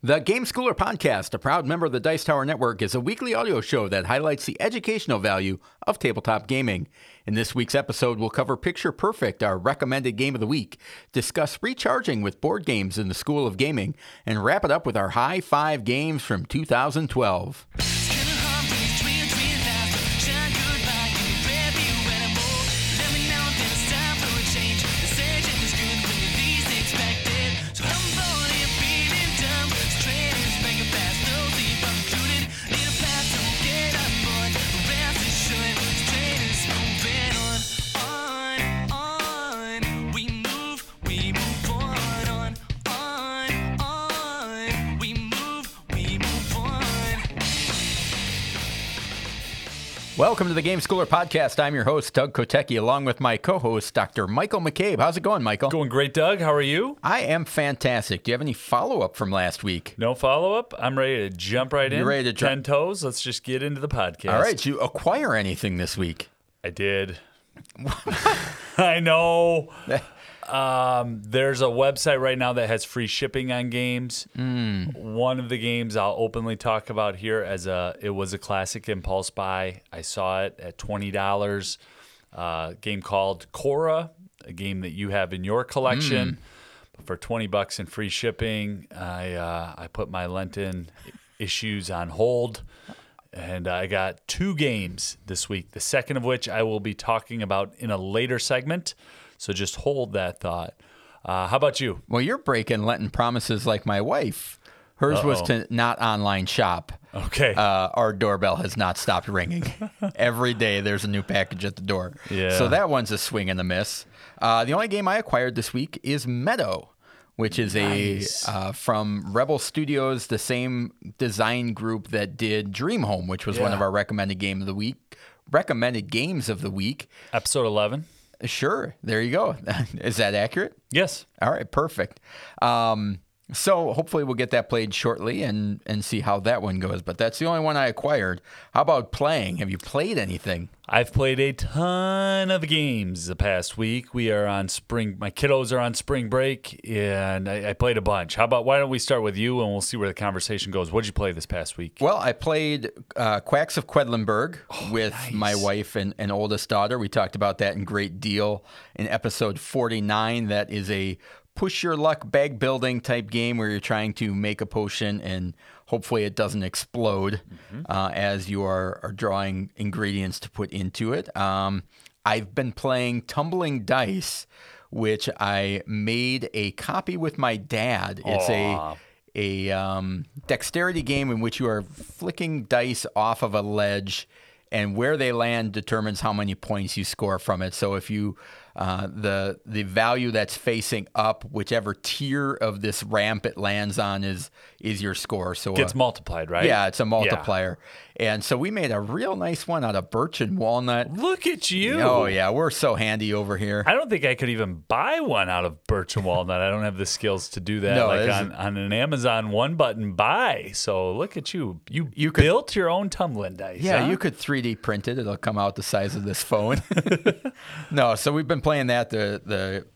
The Game Schooler Podcast, a proud member of the Dice Tower Network, is a weekly audio show that highlights the educational value of tabletop gaming. In this week's episode, we'll cover Picture Perfect, our recommended game of the week, discuss recharging with board games in the School of Gaming, and wrap it up with our High Five games from 2012. Welcome to the Game Schooler Podcast. I'm your host, Doug Kotecki, along with my co-host, Dr. Michael McCabe. How's it going, Michael? Going great, Doug. How are you? I am fantastic. Do you have any follow-up from last week? No follow-up. I'm ready to jump right in. You're ready to jump? 10 toes. Let's just get into the podcast. All right. Did you acquire anything this week? I did. I know. There's a website right now that has free shipping on games. One of the games I'll openly talk about here it was a classic impulse buy. I saw it at $20. A game called Korra, a game that you have in your collection. But for $20 and free shipping, I put my Lenten issues on hold. And I got 2 games this week, the second of which I will be talking about in a later segment. So just hold that thought. How about you? Well, you're breaking Lenten promises like my wife. Hers was to not online shop. Okay. Our doorbell has not stopped ringing. Every day there's a new package at the door. Yeah. So that one's a swing and a miss. The only game I acquired this week is Meadow, which is nice. From Rebel Studios, the same design group that did Dream Home, which was one of our recommended games of the week. Episode 11. Sure. There you go. Is that accurate? Yes. All right. Perfect. So hopefully we'll get that played shortly and see how that one goes. But that's the only one I acquired. How about playing? Have you played anything? I've played a ton of games the past week. We are on spring. My kiddos are on spring break, and I played a bunch. How about why don't we start with you, and we'll see where the conversation goes. What did you play this past week? Well, I played Quacks of Quedlinburg with my wife and oldest daughter. We talked about that in great deal in episode 49. That is a push your luck bag building type game where you're trying to make a potion and hopefully it doesn't explode as you are drawing ingredients to put into it. I've been playing Tumbling Dice, which I made a copy with my dad. It's a dexterity game in which you are flicking dice off of a ledge, and where they land determines how many points you score from it. So if you the value that's facing up, whichever tier of this ramp it lands on is your score. So it gets multiplied, right? Yeah, it's a multiplier. Yeah. And so we made a real nice one out of birch and walnut. Look at you. Oh, yeah. We're so handy over here. I don't think I could even buy one out of birch and walnut. I don't have the skills to do that on an Amazon one-button buy. So look at you. You built your own tumbling dice. Yeah, You could 3D print it. It'll come out the size of this phone. No, so we've been playing that. The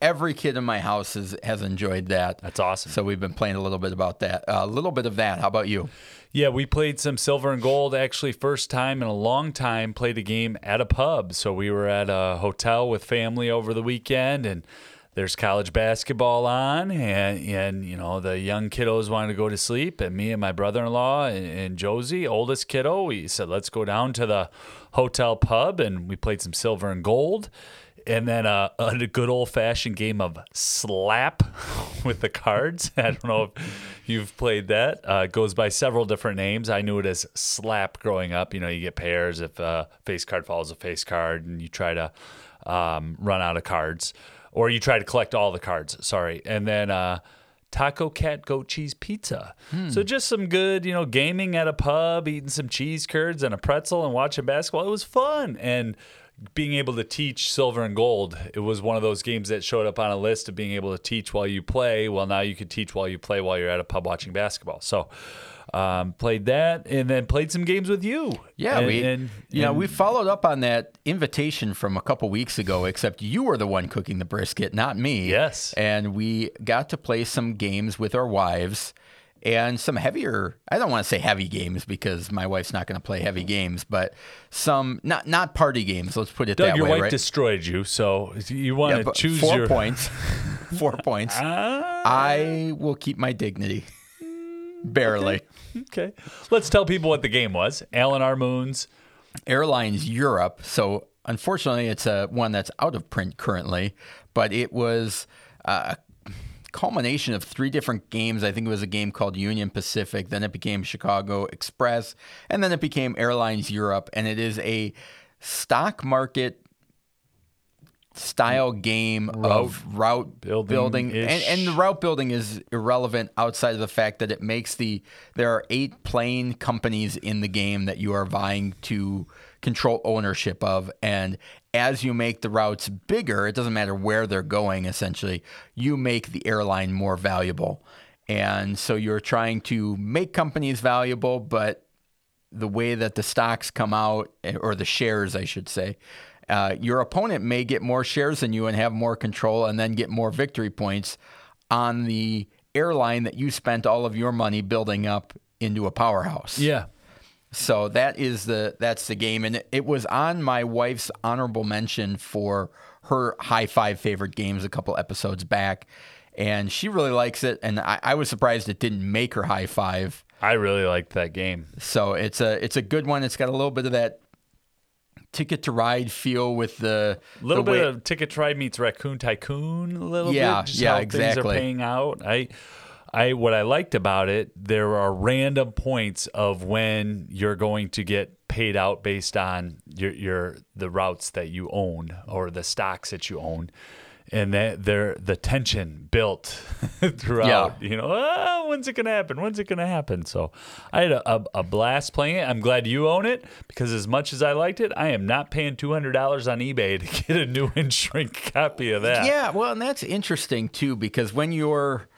every kid in my house has enjoyed that. That's awesome. So we've been playing a little bit about that. A little bit of that. How about you? Yeah, we played some Silver and Gold. Actually, first time in a long time, played a game at a pub. So we were at a hotel with family over the weekend, and there's college basketball on, and you know the young kiddos wanted to go to sleep, and me and my brother-in-law and Josie, oldest kiddo, we said, let's go down to the hotel pub, and we played some Silver and Gold, and then a good old-fashioned game of Slap with the cards. I don't know if you've played that. It goes by several different names. I knew it as Slap growing up. You know, you get pairs if a face card follows a face card, and you try to run out of cards. Or you try to collect all the cards, sorry. And then Taco Cat Goat Cheese Pizza. So just some good, you know, gaming at a pub, eating some cheese curds and a pretzel and watching basketball. It was fun. And being able to teach Silver and Gold, it was one of those games that showed up on a list of being able to teach while you play. Well, now you can teach while you play while you're at a pub watching basketball. So played that and then played some games with you. Yeah, we followed up on that invitation from a couple weeks ago, except you were the one cooking the brisket, not me. Yes. And we got to play some games with our wives and some heavier, I don't want to say heavy games because my wife's not going to play heavy games, but some not party games. Let's put it Doug, that way. Your wife destroyed you, so you want to choose 4 points. 4 points. I will keep my dignity. Barely. Okay. Let's tell people what the game was. Alan R. Moon's Airlines Europe. So unfortunately, it's one that's out of print currently, but it was culmination of three different games. I think it was a game called Union Pacific, then it became Chicago Express, and then it became Airlines Europe. And it is a stock market style game of route building. And the route building is irrelevant outside of the fact that it makes there are 8 plane companies in the game that you are vying to control ownership of. And as you make the routes bigger, it doesn't matter where they're going, essentially, you make the airline more valuable. And so you're trying to make companies valuable, but the way that the stocks come out, or the shares, I should say, your opponent may get more shares than you and have more control and then get more victory points on the airline that you spent all of your money building up into a powerhouse. Yeah. So that's the game. And it was on my wife's honorable mention for her high five favorite games a couple episodes back. And she really likes it. And I was surprised it didn't make her high five. I really liked that game. So it's a good one. It's got a little bit of that Ticket to Ride feel with the little bit of Ticket to Ride meets Raccoon Tycoon a little bit. Just how exactly things are paying out. What I liked about it, there are random points of when you're going to get paid out based on the routes that you own or the stocks that you own. And the tension built throughout, when's it going to happen? When's it going to happen? So I had a blast playing it. I'm glad you own it because as much as I liked it, I am not paying $200 on eBay to get a new and shrink copy of that. Yeah, well, and that's interesting too because when you're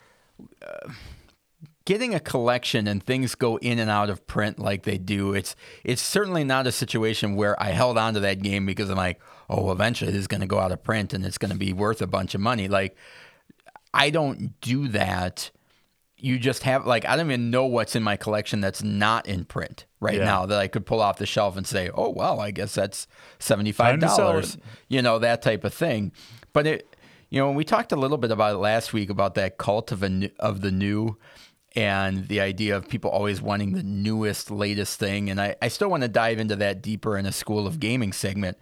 getting a collection and things go in and out of print like they do, it's certainly not a situation where I held on to that game because I'm like, oh, eventually this is going to go out of print and it's going to be worth a bunch of money. Like, I don't do that. You just have, like, I don't even know what's in my collection that's not in print now that I could pull off the shelf and say, oh, well, I guess that's $75, that type of thing. But when we talked a little bit about it last week about that cult of the new and the idea of people always wanting the newest, latest thing. And I still want to dive into that deeper in a School of Gaming segment.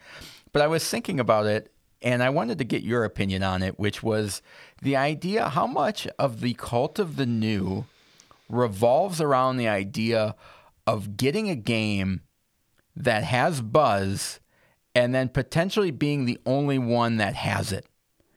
But I was thinking about it, and I wanted to get your opinion on it, which was the idea how much of the cult of the new revolves around the idea of getting a game that has buzz and then potentially being the only one that has it,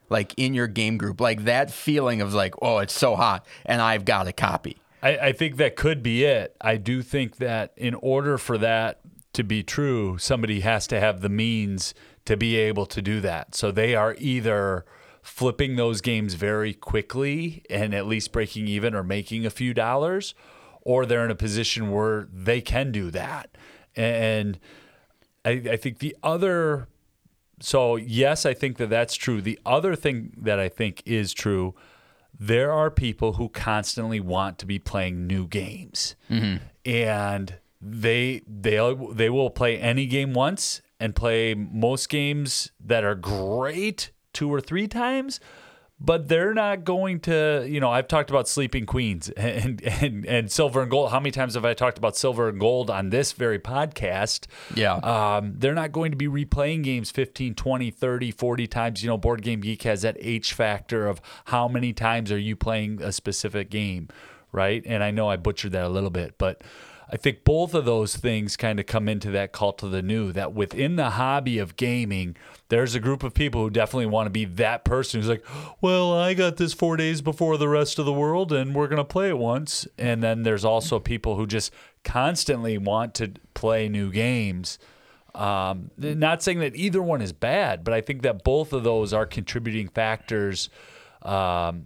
like in your game group, like that feeling of like, oh, it's so hot, and I've got a copy. I think that could be it. I do think that in order for that to be true, somebody has to have the means to be able to do that. So they are either flipping those games very quickly and at least breaking even or making a few dollars, or they're in a position where they can do that. And I think the other... So, yes, I think that that's true. The other thing that I think is true... there are people who constantly want to be playing new games. Mm-hmm. And... They will play any game once and play most games that are great 2 or 3 times, but they're not going to, I've talked about Sleeping Queens and Silver and Gold. How many times have I talked about Silver and Gold on this very podcast? Yeah. They're not going to be replaying games 15, 20, 30, 40 times. Board Game Geek has that H factor of how many times are you playing a specific game, right? And I know I butchered that a little bit, but... I think both of those things kind of come into that cult of the new, that within the hobby of gaming, there's a group of people who definitely want to be that person who's like, well, I got this 4 days before the rest of the world, and we're going to play it once. And then there's also people who just constantly want to play new games. Not saying that either one is bad, but I think that both of those are contributing factors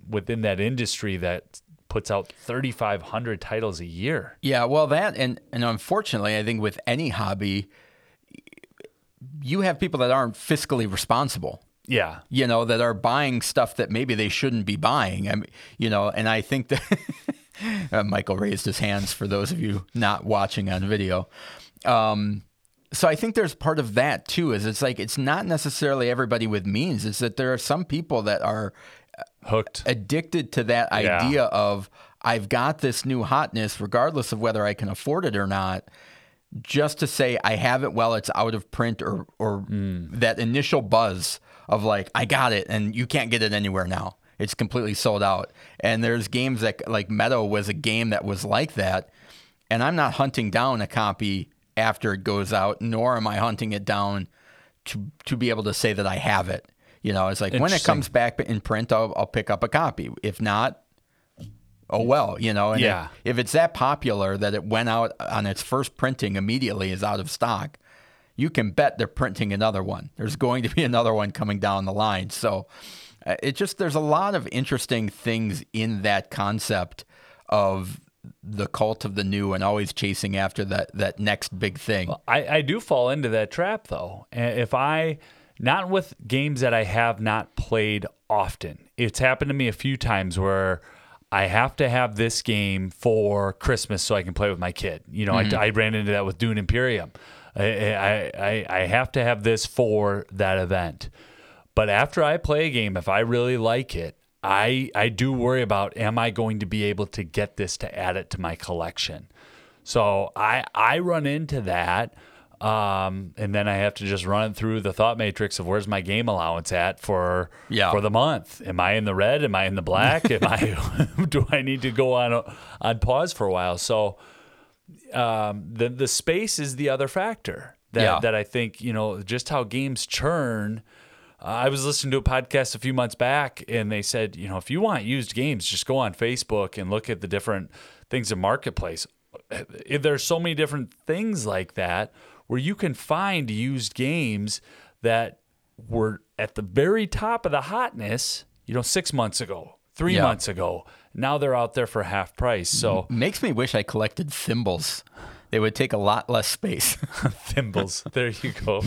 within that industry that puts out 3,500 titles a year. Yeah, well, that and unfortunately, I think with any hobby, you have people that aren't fiscally responsible. Yeah. You know, that are buying stuff that maybe they shouldn't be buying. I mean, you know, and I think that Michael raised his hands for those of you not watching on video. So I think there's part of that too, is it's like, it's not necessarily everybody with means. It's that there are some people that are hooked, addicted to that idea of, I've got this new hotness, regardless of whether I can afford it or not. Just to say I have it while it's out of print, or that initial buzz of like, I got it, and you can't get it anywhere now. It's completely sold out. And there's games that, like Meadow was a game that was like that, and I'm not hunting down a copy after it goes out, nor am I hunting it down to be able to say that I have it. You know, it's like, when it comes back in print, I'll pick up a copy. If not, oh well, you know. And if it's that popular that it went out on its first printing immediately is out of stock, you can bet they're printing another one. There's going to be another one coming down the line. So it just, there's a lot of interesting things in that concept of the cult of the new and always chasing after that next big thing. Well, I do fall into that trap though. If I, not with games that I have not played often. It's happened to me a few times where I have to have this game for Christmas so I can play with my kid. You know, I ran into that with Dune Imperium. I have to have this for that event. But after I play a game, if I really like it, I do worry about, am I going to be able to get this to add it to my collection? So I run into that, and then I have to just run through the thought matrix of where's my game allowance at for the month. Am I in the red? Am I in the black? Do I need to go on pause for a while? So the space is the other factor that I think, you know, just how games churn. I was listening to a podcast a few months back, and they said, you know, if you want used games, just go on Facebook and look at the different things in Marketplace. There's so many different things like that where you can find used games that were at the very top of the hotness, you know, 6 months ago, 3 months ago. Now they're out there for half price. So makes me wish I collected thimbles. They would take a lot less space. Thimbles. There you go.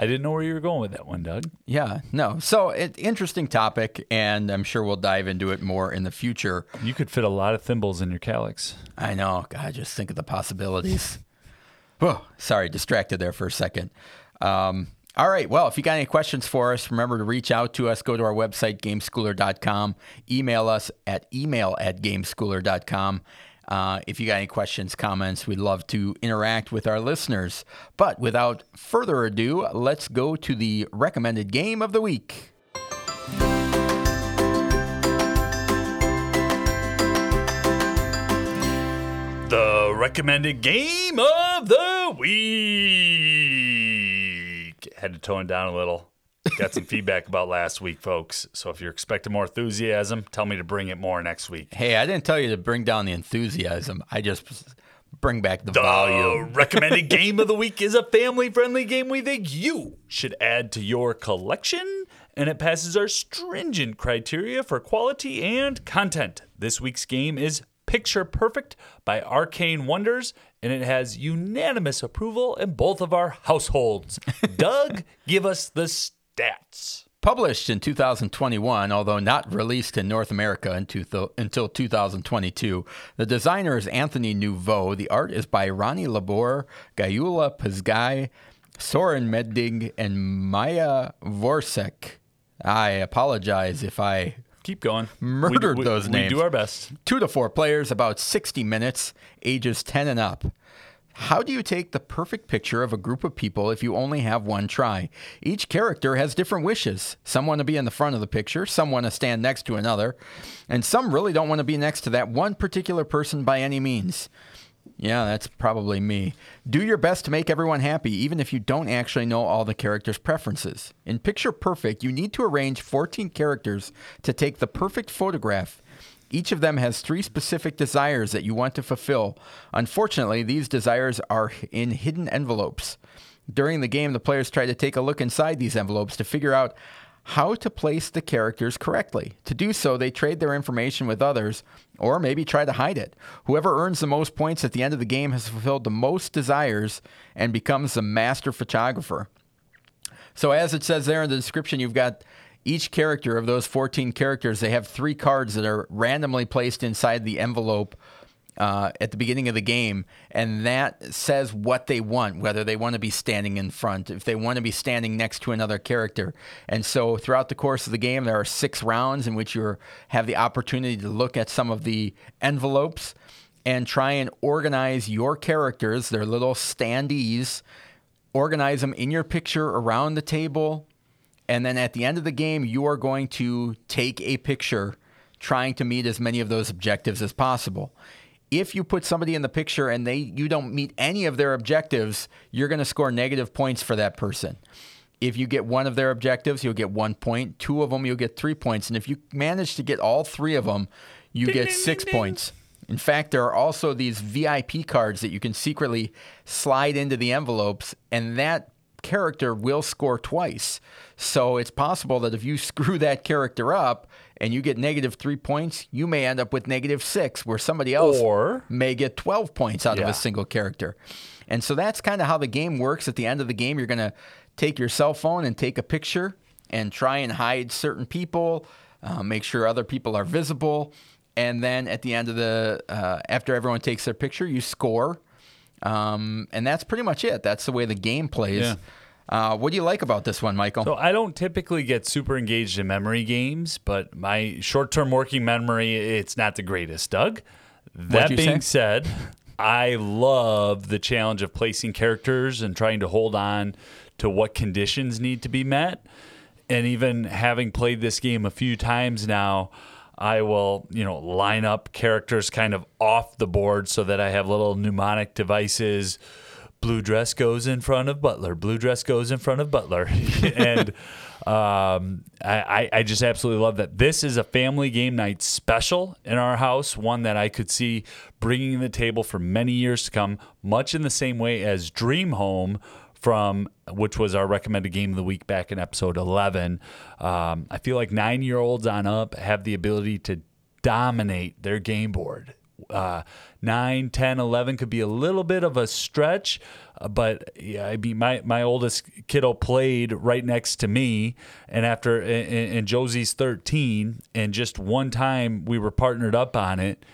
I didn't know where you were going with that one, Doug. Yeah, no. So, interesting topic, and I'm sure we'll dive into it more in the future. You could fit a lot of thimbles in your Calyx. I know. God, just think of the possibilities. Whoa, sorry, distracted there for a second. All right, well, if you got any questions for us, remember to reach out to us. Go to our website, gameschooler.com. Email us at email@gameschooler.com. If you got any questions, comments, we'd love to interact with our listeners. But without further ado, let's go to the recommended game of the week. The recommended game of the week. Had to tone it down a little. Got some feedback about last week, folks. So if you're expecting more enthusiasm, tell me to bring it more next week. Hey, I didn't tell you to bring down the enthusiasm. I just bring back the volume. The recommended game of the week is a family-friendly game we think you should add to your collection, and it passes our stringent criteria for quality and content. This week's game is Picture Perfect by Arcane Wonders, and it has unanimous approval in both of our households. Doug, give us the stats. Published in 2021, although not released in North America until 2022. The designer is Anthony Nouveau. The art is by Ronnie Labor, Gayula Pazgai, Soren Meddig, and Maya Vorsek. I apologize if I keep going. Murdered those names. We do our best. 2 to 4 players, about 60 minutes, ages 10 and up. How do you take the perfect picture of a group of people if you only have one try? Each character has different wishes. Some want to be in the front of the picture, some want to stand next to another, and some really don't want to be next to that one particular person by any means. Yeah, that's probably me. Do your best to make everyone happy, even if you don't actually know all the characters' preferences. In Picture Perfect, you need to arrange 14 characters to take the perfect photograph. Each of them has 3 specific desires that you want to fulfill. Unfortunately, these desires are in hidden envelopes. During the game, the players tried to take a look inside these envelopes to figure out how to place the characters correctly. To do so, they trade their information with others, or maybe try to hide it. Whoever earns the most points at the end of the game has fulfilled the most desires and becomes the master photographer. So as it says there in the description, you've got each character of those 14 characters. They have 3 cards that are randomly placed inside the envelope at the beginning of the game, and that says what they want, whether they want to be standing in front, if they want to be standing next to another character. And so throughout the course of the game, there are 6 rounds in which you have the opportunity to look at some of the envelopes and try and organize your characters, their little standees, organize them in your picture around the table, and then at the end of the game, you are going to take a picture trying to meet as many of those objectives as possible. If you put somebody in the picture and you don't meet any of their objectives, you're going to score negative points for that person. If you get one of their objectives, you'll get 1 point. 2 of them, you'll get 3 points. And if you manage to get all 3 of them, you get 6 points. In fact, there are also these VIP cards that you can secretly slide into the envelopes, and that character will score twice. So it's possible that if you screw that character up, and you get negative 3 points, you may end up with negative 6, where somebody else may get 12 points out of a single character. And so that's kind of how the game works. At the end of the game, you're going to take your cell phone and take a picture and try and hide certain people, make sure other people are visible. And then at the end of after everyone takes their picture, you score. And that's pretty much it. That's the way the game plays. Yeah. What do you like about this one, Michael? So I don't typically get super engaged in memory games, but my short-term working memory, it's not the greatest, Doug. That being said, I love the challenge of placing characters and trying to hold on to what conditions need to be met. And even having played this game a few times now, I will, line up characters kind of off the board so that I have little mnemonic devices. Blue dress goes in front of Butler. Blue dress goes in front of Butler. And I just absolutely love that. This is a family game night special in our house, one that I could see bringing to the table for many years to come, much in the same way as Dream Home, which was our recommended game of the week back in episode 11. I feel like 9-year-olds on up have the ability to dominate their game board. 9, 10, 11 could be a little bit of a stretch, but my oldest kiddo played right next to me, and Josie's 13, and just one time we were partnered up on it.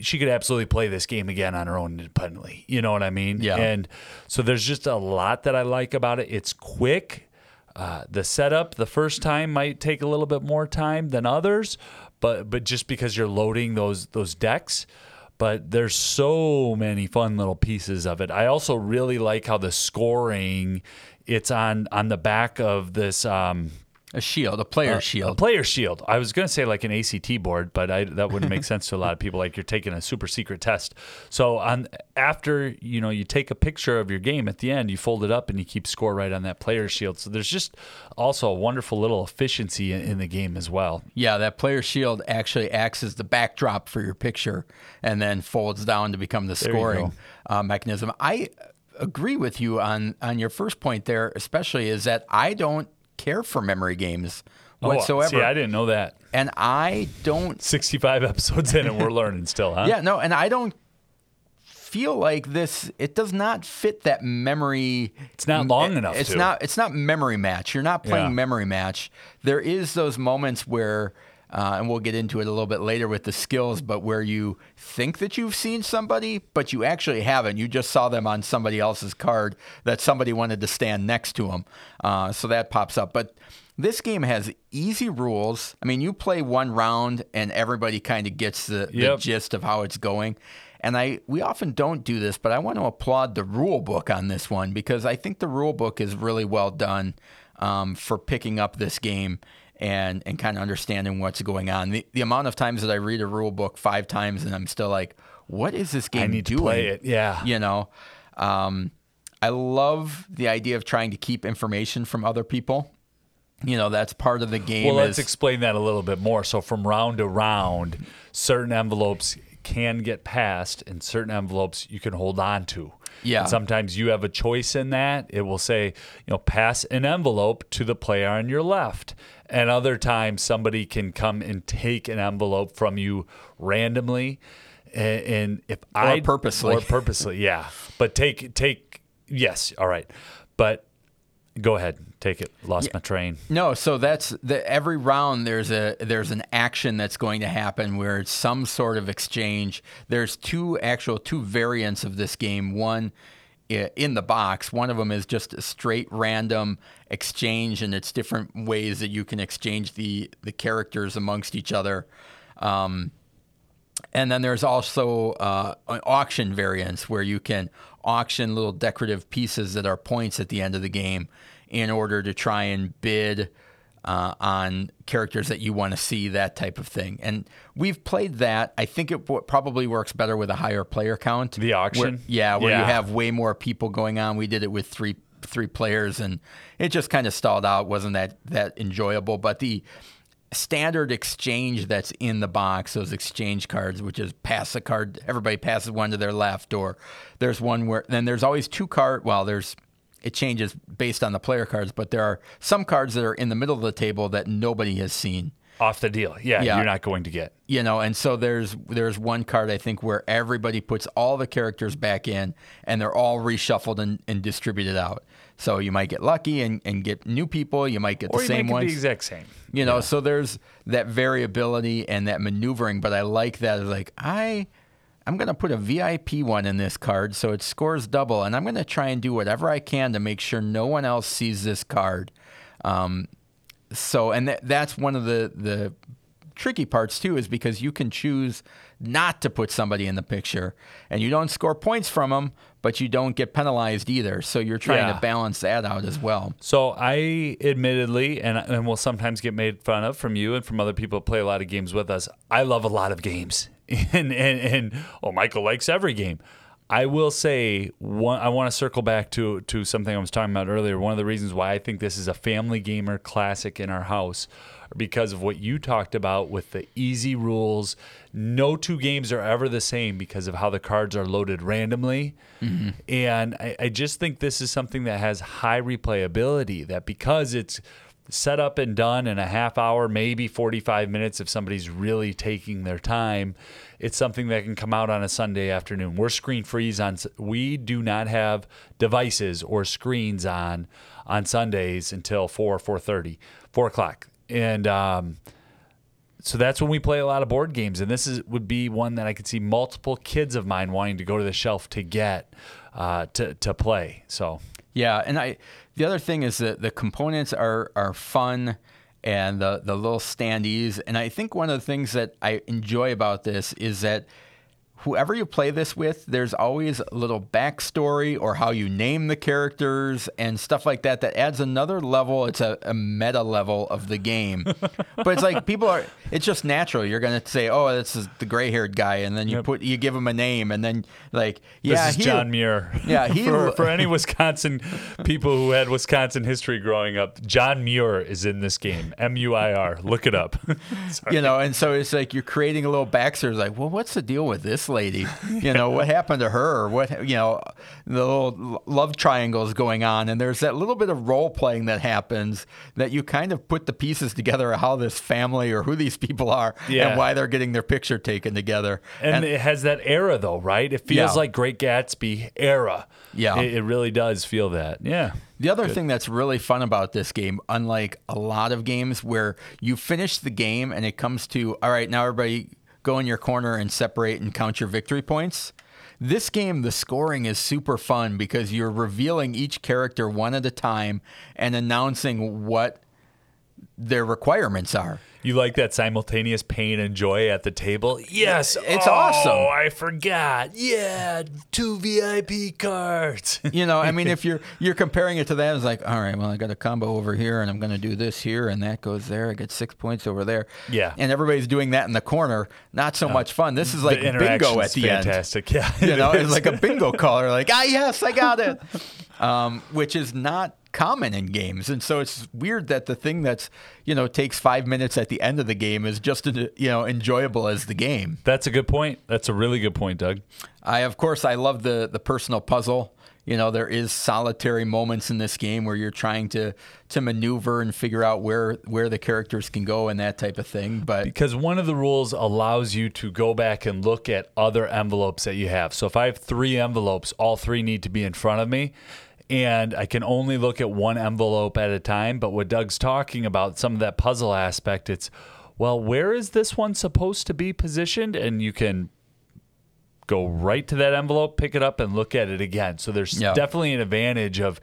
She could absolutely play this game again on her own independently. You know what I mean? Yeah. And so there's just a lot that I like about it. It's quick. The setup the first time might take a little bit more time than others, but just because you're loading those decks, but there's so many fun little pieces of it. I also really like how the scoring, it's on the back of this a player shield. I was going to say like an ACT board, but that wouldn't make sense to a lot of people. Like you're taking a super secret test. So after you take a picture of your game at the end, you fold it up and you keep score right on that player shield. So there's just also a wonderful little efficiency in the game as well. Yeah, that player shield actually acts as the backdrop for your picture and then folds down to become the scoring mechanism. I agree with you on your first point there, especially is that I don't care for memory games whatsoever. See, I didn't know that. And I don't... 65 episodes in and we're learning still, huh? Yeah, no, and I don't feel like this... It does not fit that memory... It's not long enough to. It's not memory match. You're not playing memory match. There is those moments where... and we'll get into it a little bit later with the skills, but where you think that you've seen somebody, but you actually haven't. You just saw them on somebody else's card that somebody wanted to stand next to them. So that pops up. But this game has easy rules. I mean, you play one round and everybody kind of gets the gist of how it's going. And we often don't do this, but I want to applaud the rule book on this one because I think the rule book is really well done for picking up this game and kind of understanding what's going on. The amount of times that I read a rule book 5 times and I'm still like, what is this game doing? I need to play it, yeah. I love the idea of trying to keep information from other people. That's part of the game. Well, let's explain that a little bit more. So from round to round, certain envelopes can get passed and certain envelopes you can hold on to. Yeah. And sometimes you have a choice in that. It will say, you know, pass an envelope to the player on your left. And other times somebody can come and take an envelope from you randomly. And if or purposely, yeah. But yes, all right. But go ahead, take it. Lost my train. No, so that's every round. There's an action that's going to happen where it's some sort of exchange. There's two variants of this game. One in the box. One of them is just a straight random exchange, and it's different ways that you can exchange the characters amongst each other. And then there's also an auction variants where you can auction little decorative pieces that are points at the end of the game in order to try and bid on characters that you want to see, that type of thing. And we've played that. I think it probably works better with a higher player count. The auction? Where you have way more people going on. We did it with three players, and it just kind of stalled out. Wasn't that enjoyable. But the standard exchange that's in the box, those exchange cards, which is pass a card, everybody passes one to their left, or there's one where, then there's always two cards, it changes based on the player cards, but there are some cards that are in the middle of the table that nobody has seen. Off the deal, yeah, you're not going to get. You know, and so there's one card, I think, where everybody puts all the characters back in, and they're all reshuffled and distributed out. So you might get lucky and get new people. You might get the same ones. Or you might get the exact same. You know, so there's that variability and that maneuvering, but I like that. It's like, I'm going to put a VIP one in this card so it scores double, and I'm going to try and do whatever I can to make sure no one else sees this card. That's one of the tricky parts, too, is because you can choose not to put somebody in the picture, and you don't score points from them, but you don't get penalized either. So you're trying to balance that out as well. So I admittedly, and will sometimes get made fun of from you and from other people who play a lot of games with us, I love a lot of games. And Michael likes every game. I will say, I want to circle back to something I was talking about earlier. One of the reasons why I think this is a family gamer classic in our house are because of what you talked about with the easy rules. No two games are ever the same because of how the cards are loaded randomly. Mm-hmm. And I just think this is something that has high replayability, that because it's set up and done in a half hour, maybe 45 minutes if somebody's really taking their time, it's something that can come out on a Sunday afternoon. We're screen freeze on. We do not have devices or screens on Sundays until 4 o'clock. And so that's when we play a lot of board games. And this would be one that I could see multiple kids of mine wanting to go to the shelf to get to play. So yeah, and the other thing is that the components are fun. And the little standees. And I think one of the things that I enjoy about this is that whoever you play this with, there's always a little backstory or how you name the characters and stuff like that. That adds another level. It's a meta level of the game. But it's like it's just natural. You're going to say, oh, this is the gray-haired guy. And then you give him a name. And then this is John Muir. Yeah, for any Wisconsin people who had Wisconsin history growing up, John Muir is in this game. M-U-I-R. Look it up. You know, and so it's like you're creating a little backstory. It's like, well, what's the deal with this lady? You know, what happened to her? What, you know, the little love triangles going on. And there's that little bit of role playing that happens that you kind of put the pieces together of how this family or who these people are and why they're getting their picture taken together. And it has that era, though, right? It feels like Great Gatsby era. Yeah. It really does feel that. Yeah. The other thing that's really fun about this game, unlike a lot of games where you finish the game and it comes to, all right, now everybody go in your corner and separate and count your victory points. This game, the scoring is super fun because you're revealing each character one at a time and announcing what their requirements are. You like that simultaneous pain and joy at the table? Yes. It's awesome. Oh, I forgot. Yeah, 2 VIP cards. You know, I mean, if you're comparing it to that, it's like, all right, well, I got a combo over here, and I'm going to do this here, and that goes there. I get 6 points over there. Yeah. And everybody's doing that in the corner. Not so much fun. This is like bingo at the fantastic. End. Fantastic, yeah. You know, it's like a bingo caller, like, yes, I got it, which is not common in games. And so it's weird that the thing that's, you know, takes 5 minutes at the end of the game is just, you know, enjoyable as the game. That's a good point. That's a really good point, Doug. I love the personal puzzle. You know, there is solitary moments in this game where you're trying to maneuver and figure out where the characters can go and that type of thing. But because one of the rules allows you to go back and look at other envelopes that you have. So if I have 3 envelopes, all 3 need to be in front of me. And I can only look at one envelope at a time. But what Doug's talking about, some of that puzzle aspect, it's, well, where is this one supposed to be positioned? And you can go right to that envelope, pick it up, and look at it again. So there's definitely an advantage of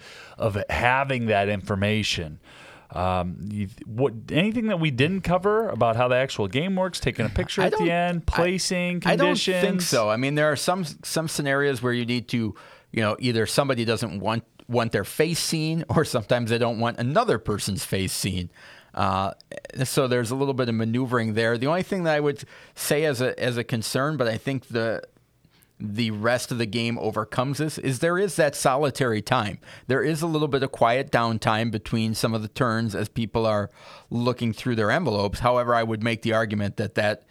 having that information. Anything that we didn't cover about how the actual game works, taking a picture at the end, placing, conditions? I don't think so. I mean, there are some scenarios where you need to, you know, either somebody doesn't want their face seen, or sometimes they don't want another person's face seen. So there's a little bit of maneuvering there. The only thing that I would say as a concern, but I think the rest of the game overcomes this, is there is that solitary time. There is a little bit of quiet downtime between some of the turns as people are looking through their envelopes. However, I would make the argument that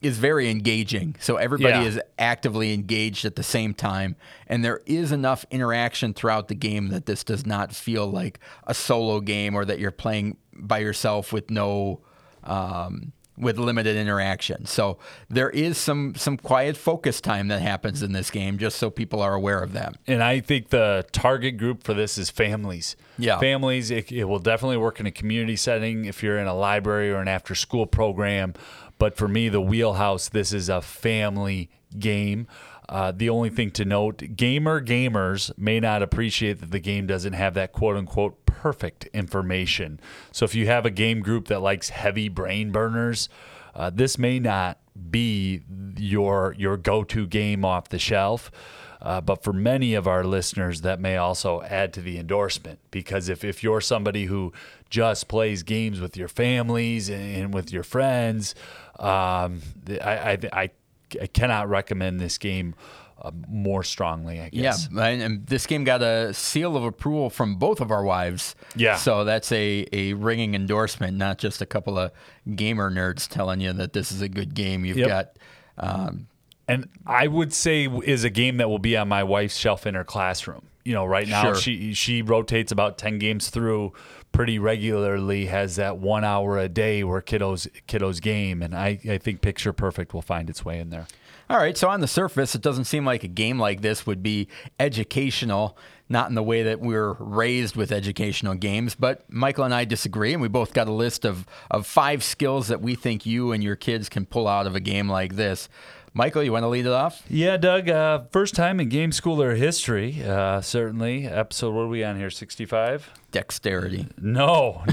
is very engaging. So everybody is actively engaged at the same time. And there is enough interaction throughout the game that this does not feel like a solo game or that you're playing by yourself with with limited interaction. So there is some quiet focus time that happens in this game, just so people are aware of that. And I think the target group for this is families. Yeah. Families, it will definitely work in a community setting if you're in a library or an after-school program. But for me, the wheelhouse, this is a family game. The only thing to note, gamers may not appreciate that the game doesn't have that quote-unquote perfect information. So if you have a game group that likes heavy brain burners, this may not be your go-to game off the shelf. But for many of our listeners, that may also add to the endorsement, because if you're somebody who just plays games with your families and with your friends, I cannot recommend this game more strongly, I guess. Yeah, and this game got a seal of approval from both of our wives. Yeah. So that's a ringing endorsement, not just a couple of gamer nerds telling you that this is a good game. You've got... And I would say is a game that will be on my wife's shelf in her classroom. You know, right now she rotates about 10 games through pretty regularly, has that 1 hour a day where kiddos game. And I think Picture Perfect will find its way in there. All right, so on the surface, it doesn't seem like a game like this would be educational, not in the way that we were raised with educational games, but Michael and I disagree, and we both got a list of 5 skills that we think you and your kids can pull out of a game like this. Michael, you want to lead it off? Yeah, Doug, first time in Game Schooler history, certainly. Episode, what are we on here, 65? Dexterity. No.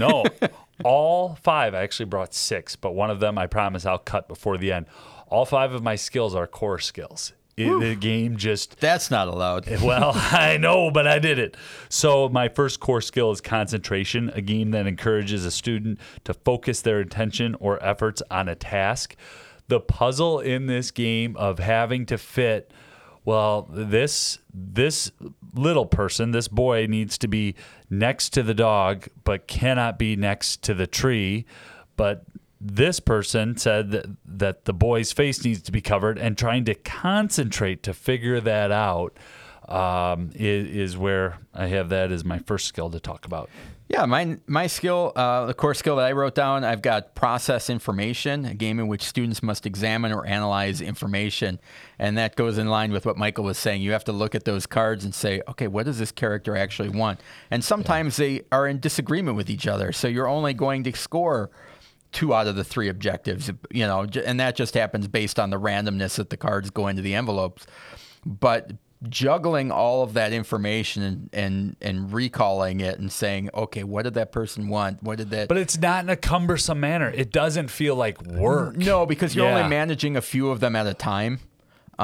All 5. I actually brought 6, but one of them I promise I'll cut before the end. All 5 of my skills are core skills. The game just... That's not allowed. Well, I know, but I did it. So my first core skill is concentration, a game that encourages a student to focus their attention or efforts on a task. The puzzle in this game of having to fit, well, this little person, this boy, needs to be next to the dog but cannot be next to the tree. But this person said that the boy's face needs to be covered, and trying to concentrate to figure that out is where I have that as my first skill to talk about. Yeah, my skill, the core skill that I wrote down, I've got process information, a game in which students must examine or analyze information. And that goes in line with what Michael was saying. You have to look at those cards and say, okay, what does this character actually want? And sometimes they are in disagreement with each other. So you're only going to score 2 out of the 3 objectives, you know, and that just happens based on the randomness that the cards go into the envelopes. But juggling all of that information and recalling it and saying, okay, what did that person want? But it's not in a cumbersome manner. It doesn't feel like work. No, because you're only managing a few of them at a time.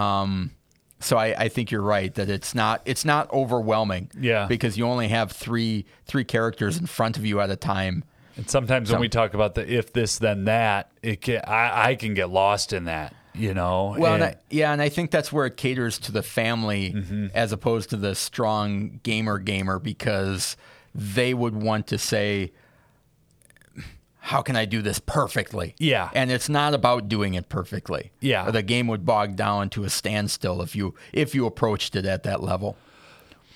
So I think you're right that it's not overwhelming. Yeah. Because you only have three characters in front of you at a time. And sometimes when we talk about the if this then that, I can get lost in that. You know, well, and I think that's where it caters to the family as opposed to the strong gamer because they would want to say, how can I do this perfectly? Yeah. And it's not about doing it perfectly. Yeah. The game would bog down to a standstill if you approached it at that level.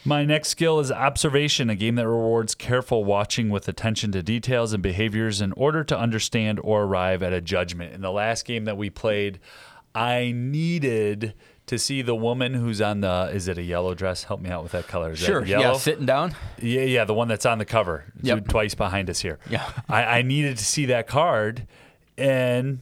My next skill is observation, a game that rewards careful watching with attention to details and behaviors in order to understand or arrive at a judgment. In the last game that we played, I needed to see the woman who's on the, is it a yellow dress? Help me out with that color. Is sure, that yellow? Yeah, sitting down. Yeah, the one that's on the cover, yep. Twice behind us here. Yeah, I needed to see that card, and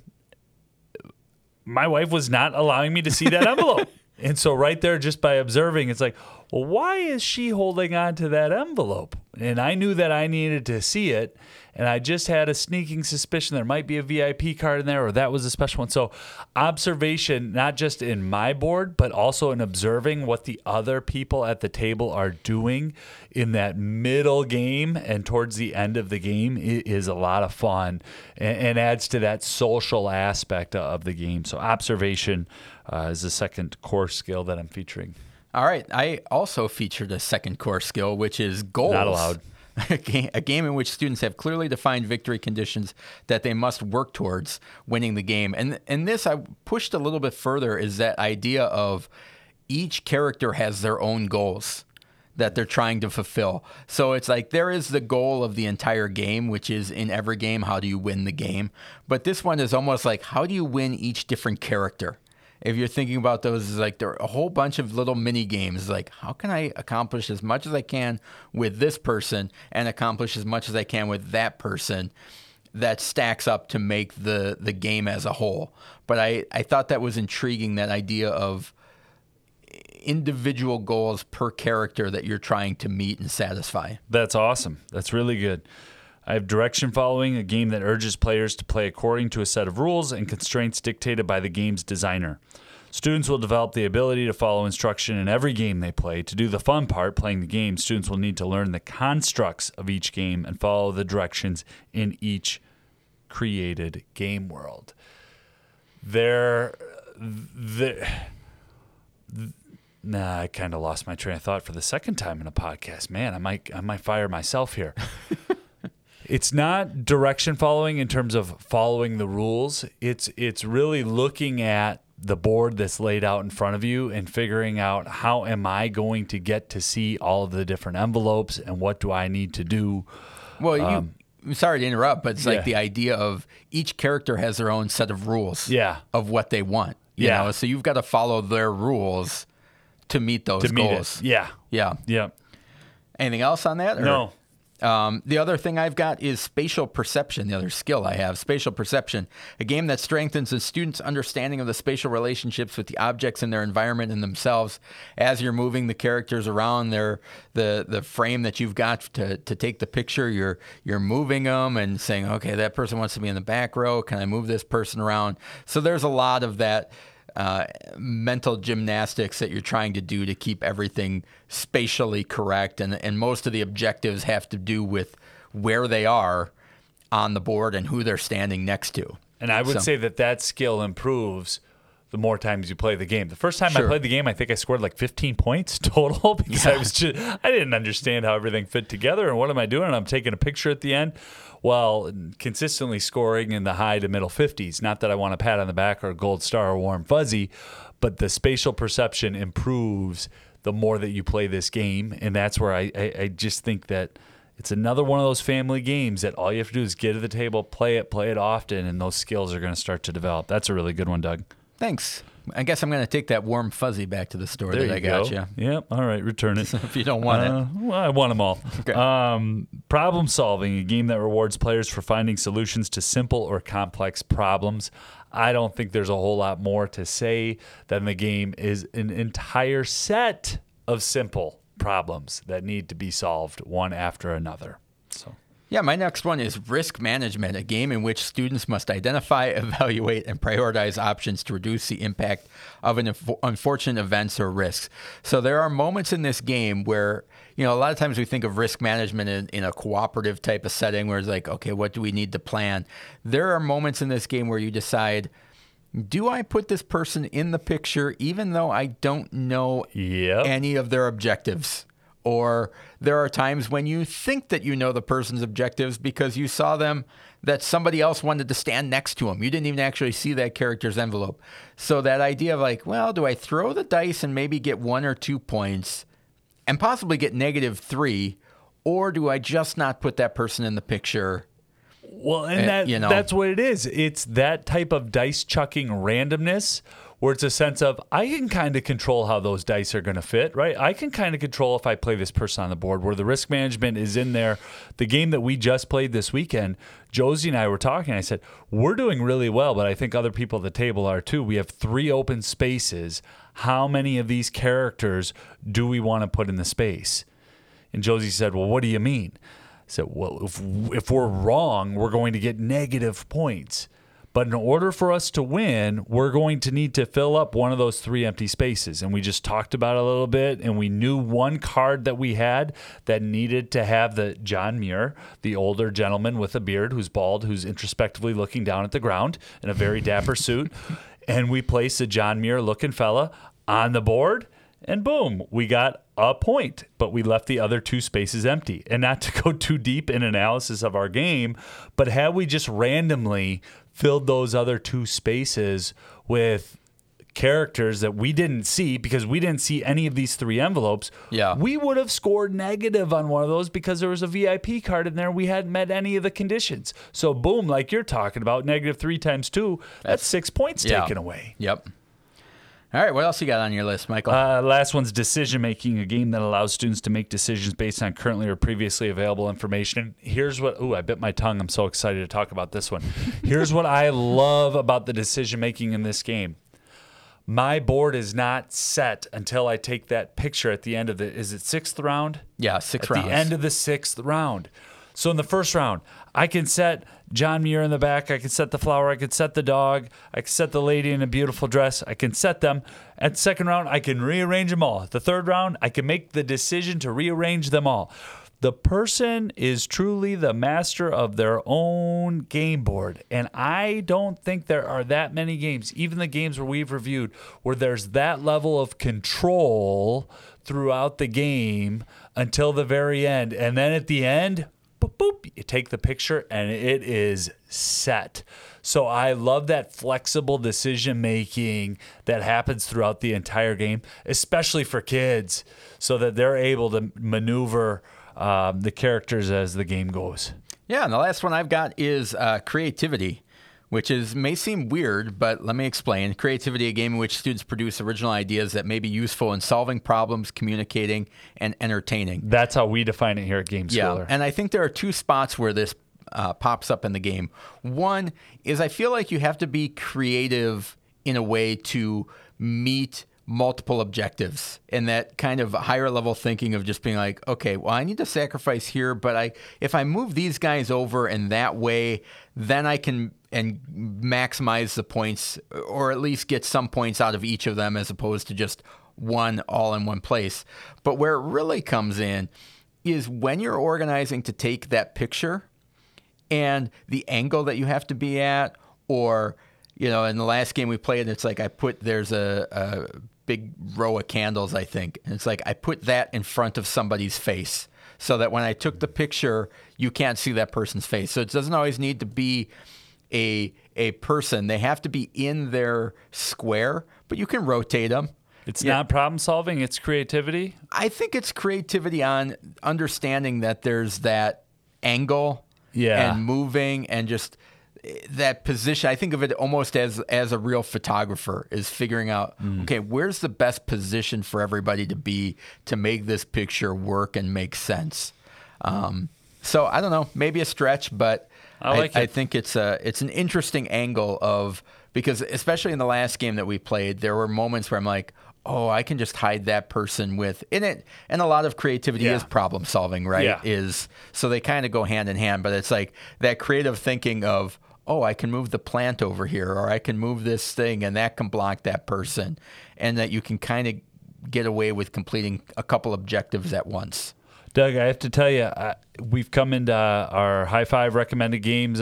my wife was not allowing me to see that envelope. And so right there, just by observing, it's like, well, why is she holding on to that envelope? And I knew that I needed to see it, and I just had a sneaking suspicion there might be a VIP card in there, or that was a special one. So observation, not just in my board, but also in observing what the other people at the table are doing in that middle game and towards the end of the game, it is a lot of fun and adds to that social aspect of the game. So observation is the second core skill that I'm featuring. All right, I also featured a second core skill, which is goals. Not allowed. A game in which students have clearly defined victory conditions that they must work towards winning the game. And this I pushed a little bit further is that idea of each character has their own goals that they're trying to fulfill. So it's like there is the goal of the entire game, which is in every game, how do you win the game? But this one is almost like how do you win each different character? If you're thinking about those, it's like there are a whole bunch of little mini games. Like, how can I accomplish as much as I can with this person and accomplish as much as I can with that person that stacks up to make the game as a whole? But I thought that was intriguing, that idea of individual goals per character that you're trying to meet and satisfy. That's awesome. That's really good. I have direction following, a game that urges players to play according to a set of rules and constraints dictated by the game's designer. Students will develop the ability to follow instruction in every game they play. To do the fun part, playing the game, students will need to learn the constructs of each game and follow the directions in each created game world. Nah, I kind of lost my train of thought for the second time in a podcast. Man, I might fire myself here. It's not direction following in terms of following the rules. It's really looking at the board that's laid out in front of you and figuring out how am I going to get to see all of the different envelopes and what do I need to do. Well, I'm sorry to interrupt, but it's like the idea of each character has their own set of rules of what they want. You know? So you've got to follow their rules to meet those goals. Yeah. Anything else on that? Or? No. The other thing I've got is spatial perception, the other skill I have, spatial perception, a game that strengthens the student's understanding of the spatial relationships with the objects in their environment and themselves. As you're moving the characters around the frame that you've got to take the picture, you're moving them and saying, okay, that person wants to be in the back row. Can I move this person around? So there's a lot of that mental gymnastics that you're trying to do to keep everything spatially correct. And most of the objectives have to do with where they are on the board and who they're standing next to. And I would say that skill improves the more times you play the game. The first time I played the game, I think I scored like 15 points total because I didn't understand how everything fit together and what am I doing? And I'm taking a picture at the end while consistently scoring in the high to middle 50s. Not that I want a pat on the back or a gold star or warm fuzzy, but the spatial perception improves the more that you play this game. And that's where I just think that it's another one of those family games that all you have to do is get to the table, play it often, and those skills are going to start to develop. That's a really good one, Doug. Thanks. I guess I'm going to take that warm fuzzy back to the store there that I got you. Yep. All right. Return it. If you don't want it. Well, I want them all. Okay. Problem solving, a game that rewards players for finding solutions to simple or complex problems. I don't think there's a whole lot more to say than the game is an entire set of simple problems that need to be solved one after another. So. Yeah, my next one is risk management, a game in which students must identify, evaluate, and prioritize options to reduce the impact of unfortunate events or risks. So there are moments in this game where, you know, a lot of times we think of risk management in a cooperative type of setting where it's like, okay, what do we need to plan? There are moments in this game where you decide, do I put this person in the picture even though I don't know any of their objectives? or there are times when you think that you know the person's objectives because you saw them that somebody else wanted to stand next to him. You didn't even actually see that character's envelope. So that idea of like, well, do I throw the dice and maybe get 1 or 2 points and possibly get -3, or do I just not put that person in the picture? Well, and that, you know, that's what it is. It's that type of dice chucking randomness where it's a sense of, I can kind of control how those dice are going to fit, right? I can kind of control if I play this person on the board, where the risk management is in there. The game that we just played this weekend, Josie and I were talking. I said, we're doing really well, but I think other people at the table are too. We have 3 open spaces. How many of these characters do we want to put in the space? And Josie said, well, what do you mean? I said, well, if we're wrong, we're going to get -points. But in order for us to win, we're going to need to fill up one of those 3 empty spaces. And we just talked about it a little bit, and we knew one card that we had that needed to have the John Muir, the older gentleman with a beard who's bald, who's introspectively looking down at the ground in a very dapper suit. And we placed a John Muir-looking fella on the board, and boom, we got a point, but we left the other 2 spaces empty. And not to go too deep in analysis of our game, but had we just randomly filled those other 2 spaces with characters that we didn't see because we didn't see any of these 3 envelopes, we would have scored negative on one of those because there was a VIP card in there. We hadn't met any of the conditions. So boom, like you're talking about, -3 times 2, that's 6 points taken away. Yep. All right, what else you got on your list, Michael? Last one's decision-making, a game that allows students to make decisions based on currently or previously available information. Here's what... Ooh, I bit my tongue. I'm so excited to talk about this one. Here's what I love about the decision-making in this game. My board is not set until I take that picture at the end of the... Is it 6th round? Yeah, 6 rounds. At the end of the 6th round. So in the 1st round, I can set... John Muir in the back. I can set the flower. I can set the dog. I can set the lady in a beautiful dress. I can set them. At the 2nd round, I can rearrange them all. The 3rd round, I can make the decision to rearrange them all. The person is truly the master of their own game board. And I don't think there are that many games, even the games where we've reviewed, where there's that level of control throughout the game until the very end. And then at the end... Boop, boop, you take the picture and it is set. So I love that flexible decision making that happens throughout the entire game, especially for kids, so that they're able to maneuver the characters as the game goes. Yeah, and the last one I've got is creativity, which may seem weird, but let me explain. Creativity, a game in which students produce original ideas that may be useful in solving problems, communicating, and entertaining. That's how we define it here at Game Schooler. Yeah, and I think there are 2 spots where this pops up in the game. One is I feel like you have to be creative in a way to meet multiple objectives, and that kind of higher level thinking of just being like, okay, well, I need to sacrifice here, but if I move these guys over in that way, then I can and maximize the points, or at least get some points out of each of them, as opposed to just one all in one place. But where it really comes in is when you're organizing to take that picture and the angle that you have to be at, or, you know, in the last game we played, it's like there's a big row of candles, I think. And it's like I put that in front of somebody's face so that when I took the picture, you can't see that person's face. So it doesn't always need to be a person. They have to be in their square, but you can rotate them. It's not problem solving, it's creativity? I think it's creativity on understanding that there's that angle and moving and just that position. I think of it almost as a real photographer is figuring out, okay, where's the best position for everybody to be to make this picture work and make sense? So I don't know, maybe a stretch, but I think it's an interesting angle of, because especially in the last game that we played, there were moments where I'm like, oh, I can just hide that person with in it. And a lot of creativity is problem solving, right? Yeah. So they kind of go hand in hand, but it's like that creative thinking of, oh, I can move the plant over here, or I can move this thing and that can block that person, and that you can kind of get away with completing a couple objectives at once. Doug, I have to tell you, we've come into our high five recommended games.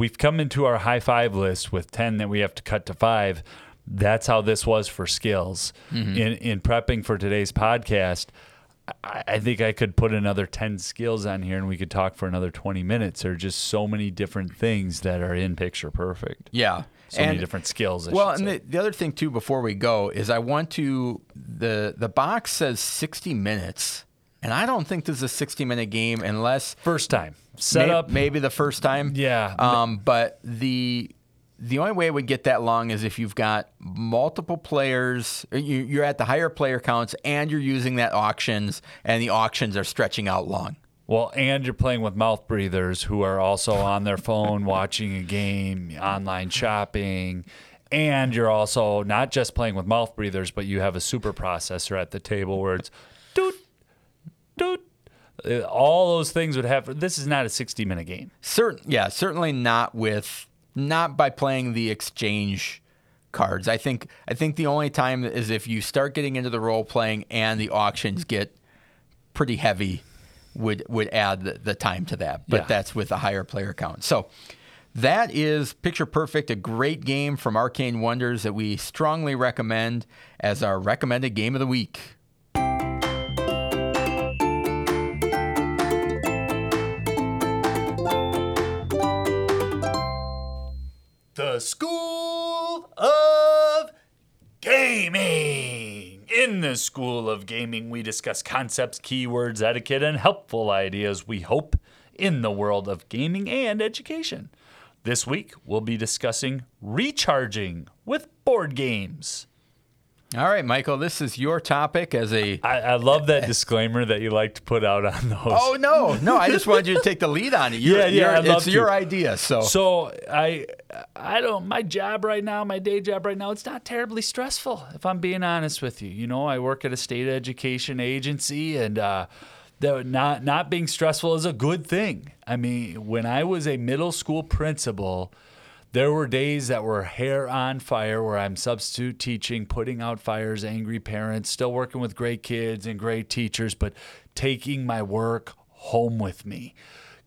We've come into our high five list with 10 that we have to cut to 5. That's how this was for skills. In prepping for today's podcast, I think I could put another 10 skills on here and we could talk for another 20 minutes. There are just so many different things that are in Picture Perfect. Yeah. So many different skills. Well, and the other thing, too, before we go is I want to the box says 60 minutes. And I don't think this is a 60-minute game unless first time set up, maybe the first time. Yeah. But the only way it would get that long is if you've got multiple players, you're at the higher player counts, and you're using that auctions, and the auctions are stretching out long. Well, and you're playing with mouth breathers who are also on their phone watching a game, online shopping. And you're also not just playing with mouth breathers, but you have a super processor at the table where it's doot, doot. All those things would happen. This is not a 60-minute game. Certainly not with... Not by playing the exchange cards. I think the only time is if you start getting into the role playing and the auctions get pretty heavy would add the time to that. But that's with a higher player count. So that is Picture Perfect, a great game from Arcane Wonders that we strongly recommend as our recommended game of the week. The School of Gaming. In the School of Gaming, we discuss concepts, keywords, etiquette, and helpful ideas, we hope, in the world of gaming and education. This week, we'll be discussing recharging with board games. All right, Michael, this is your topic as a... I love that disclaimer that you like to put out on those. Oh, no, I just wanted you to take the lead on it. It's your idea, so... So I don't... My day job right now, it's not terribly stressful, if I'm being honest with you. You know, I work at a state education agency, and not being stressful is a good thing. I mean, when I was a middle school principal... There were days that were hair on fire where I'm substitute teaching, putting out fires, angry parents, still working with great kids and great teachers, but taking my work home with me.